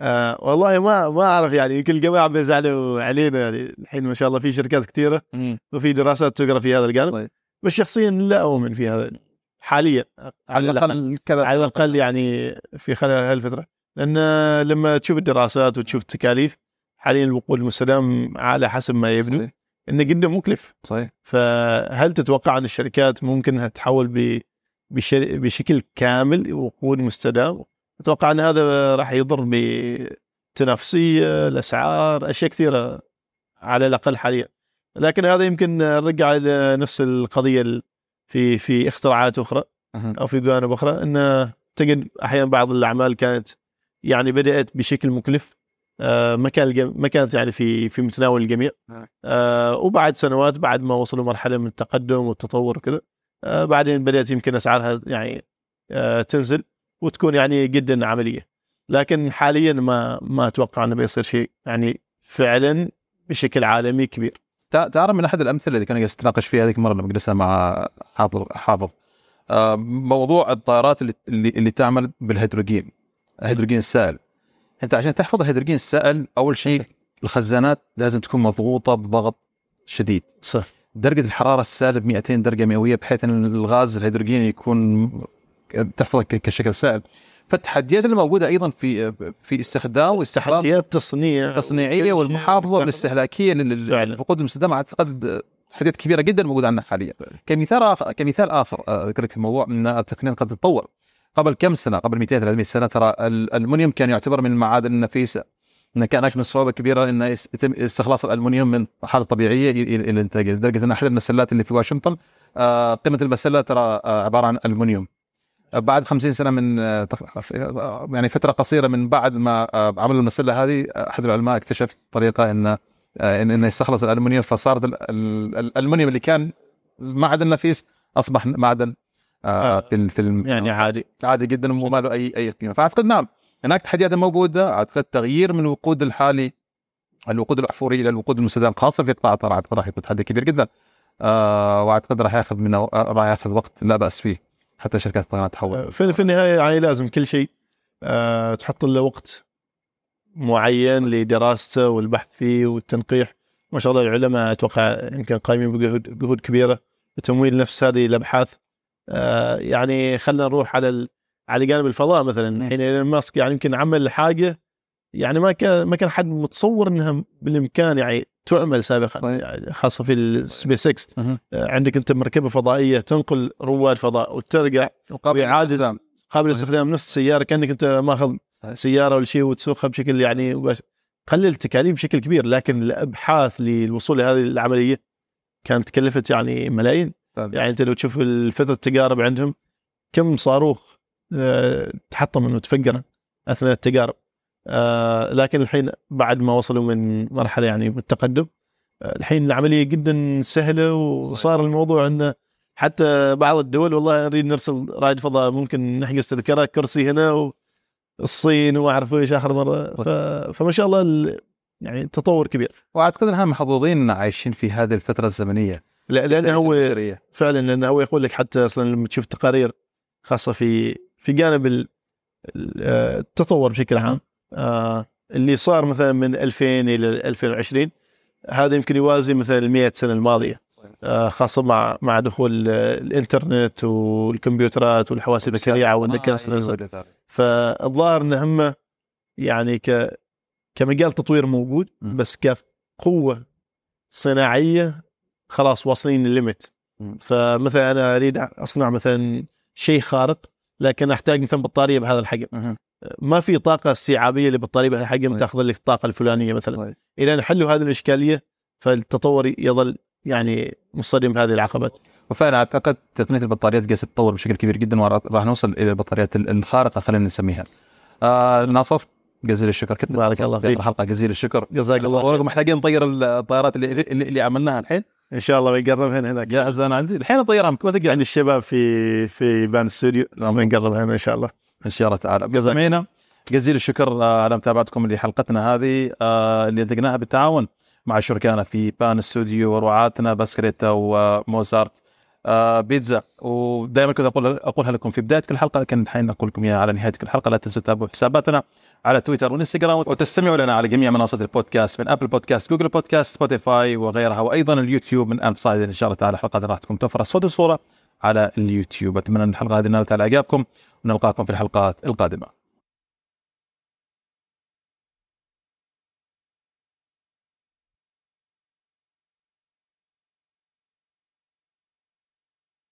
آه والله ما ما أعرف يعني، كل جماعة بيزعلوا علينا يعني. الحين ما شاء الله في شركات كثيرة مم. وفي دراسات تقرأ في هذا الجانب. طيب. بس شخصيا لا أؤمن في هذا حاليا، على الأقل على الأقل يعني في خلال هالفترة، لأن لما تشوف الدراسات وتشوف التكاليف حاليا الوقود المستدام على حسب ما يبدو صحيح. إنه جدا مكلف صحيح. فهل تتوقع أن الشركات ممكن أنها تتحول ب بشر... بشكل كامل وقود مستدام؟ أتوقع أن هذا راح يضر بتنافسية الأسعار أشياء كثيرة على الأقل حاليا. لكن هذا يمكن نرجع إلى نفس القضية في في اختراعات أخرى أو في جوانب أخرى، أن تجد أحيانا بعض الأعمال كانت يعني بدأت بشكل مكلف ما كان ما كانت يعني في في متناول الجميع، وبعد سنوات بعد ما وصلوا مرحلة من التقدم والتطور كذا بعدين بدأت يمكن أسعارها يعني تنزل وتكون يعني جدا عملية. لكن حاليا ما ما أتوقع أنه بيصير شيء يعني فعلا بشكل عالمي كبير. تعرف من أحد الأمثلة اللي كان قاعد تناقش فيها هذيك المرة لما جلسنا مع حافظ حافظ آه موضوع الطائرات اللي اللي تعمل بالهيدروجين الهيدروجين السائل. أنت عشان تحفظ الهيدروجين السائل أول شيء الخزانات لازم تكون مضغوطة بضغط شديد صح. درجة الحرارة السالب مئتين درجة مئوية، بحيث أن الغاز الهيدروجيني يكون تحفظه كشكل سائل. فالتحديات اللي موجودة أيضا في في استخدام واستحراق تحديات تصنيع تصنيعية والمحافظة والاستهلاكية للوقود المستدامة، أعتقد تحديات كبيرة جدا موجودة عندنا حاليا. كمثال آخر كمثال آخر ذكرت الموضوع أن التقنية قد تتطور. قبل كم سنة، قبل مئتين ثلاثمئة سنة، ترى الألمنيوم كان يعتبر من المعادن النفيسة، إن كان هناك صعوبة كبيرة إن يتم استخلاص الألمنيوم من حالة طبيعية إلى الإنتاج، لدرجة أن أحد المسلات اللي في واشنطن قيمة المسلة ترى عبارة عن ألمنيوم. بعد خمسين سنة من يعني فترة قصيرة من بعد ما عملوا المسلة هذه، أحد العلماء اكتشف طريقة إن إن يستخلص الألمنيوم، فصارت الألمنيوم اللي كان معدن نفيس أصبح معدن في في يعني عادي عادي جدا وما له أي أي قيمة. فأعتقد نعم هناك تحديات موجودة. أعتقد تغيير من الوقود الحالي، الوقود الأحفوري إلى الوقود المستدام خاصة في قطاع الطيران، راح يكون تحدي كبير جدا، آه وأعتقد راح يأخذ منه راح يأخذ وقت لا بأس فيه حتى شركات الطيران تحول. في في النهاية يعني لازم كل شيء آه تحط له وقت معين لدراسته والبحث فيه والتنقيح. ما شاء الله العلماء أتوقع يمكن قائمين بجهود جهود كبيرة لتمويل نفس هذه الأبحاث. آه يعني خلنا نروح على ال على جانب الفضاء مثلا. حين إيلون ماسك يعني يمكن عمل حاجة يعني ما كان ما كان حد متصور انها بالامكان يعني تعمل سابقا، يعني خاصه في السبيس اكس. عندك انت مركبه فضائيه تنقل رواد فضاء وترجع وعاجز قابل استخدام، نفس السياره كانك انت ماخذ سياره ولا شيء وتسوقها بشكل يعني قلل التكاليف بشكل كبير. لكن الابحاث للوصول لهذه العمليه كانت كلفت يعني ملايين. يعني انت لو تشوف الفتره التجارب عندهم كم صاروخ تحطم انه تفجر اثناء التجارب، آه لكن الحين بعد ما وصلوا من مرحله يعني بالتقدم، آه الحين العمليه جدا سهله. وصار الموضوع انه حتى بعض الدول والله نريد نرسل رائد فضاء، ممكن نحجز تذكره كرسي هنا والصين وما اعرف ايش اخر مره. فما شاء الله يعني تطور كبير. واعتقد اننا محظوظين عايشين في هذه الفتره الزمنيه، لانه هو فعلا لانه هو يقول لك حتى اصلا لما تشوف تقارير خاصه في في جانب التطور بشكل عام اللي صار مثلا من ألفين إلى ألفين وعشرين، هذا يمكن يوازي مثلا المئة سنة الماضية، خاصة مع مع دخول الإنترنت والكمبيوترات والحواسيب السريعة والذكاء الاصطناعي. فالظاهر إن هم يعني ك كمجال تطوير موجود، بس كقوة صناعية خلاص واصلين للليمت. فمثلا أنا أريد أصنع مثلا شيء خارق، لكن أحتاج مثلا بطارية بهذا الحجم، أه. ما في طاقة استيعابية للبطارية بهذا الحجم تأخذ لك الطاقة الفلانية مثلا. صحيح. إلى أن حلوا هذه الإشكالية، فالتطور يظل يعني مصدم بهذه العقبات. وفعلا أعتقد تقنية البطاريات قاعدة تتطور بشكل كبير جدا، وراح نوصل إلى البطاريات الخارقة خلينا نسميها. آه ناصر جزيل الشكر، كنت بارك الله فيك الحلقة، جزيل الشكر، جزاك الله. ورغم محتاجين نطير الطائرات اللي اللي عملناها الحين ان شاء الله بنقربها هناك. جاهز انا عندي الحين الطيران ما تقعد عند الشباب في في بان ستوديو، بنقربها ان شاء الله ان شاء الله تعالى. جزاكم جزيل الشكر على متابعتكم لحلقتنا هذه اللي انتجناها بالتعاون مع شركائنا في بان ستوديو ورعاتنا باسكليتا وموزارت بيتزا. ودائما كنت اقول اقولها لكم في بدايه كل حلقه، لكن الحين اقول لكم اياها على نهايه كل حلقه. لا تنسوا تتابعوا حساباتنا على تويتر وانستغرام، وتستمعوا لنا على جميع منصات البودكاست من ابل بودكاست، جوجل بودكاست، سبوتيفاي وغيرها، وايضا اليوتيوب من أنف صاعد ان شاء الله تعالى. حلقاتنا راح تكون متوفره صوت وصوره على اليوتيوب. اتمنى ان الحلقه هذه نالت على اعجابكم، ونلقاكم في الحلقات القادمه.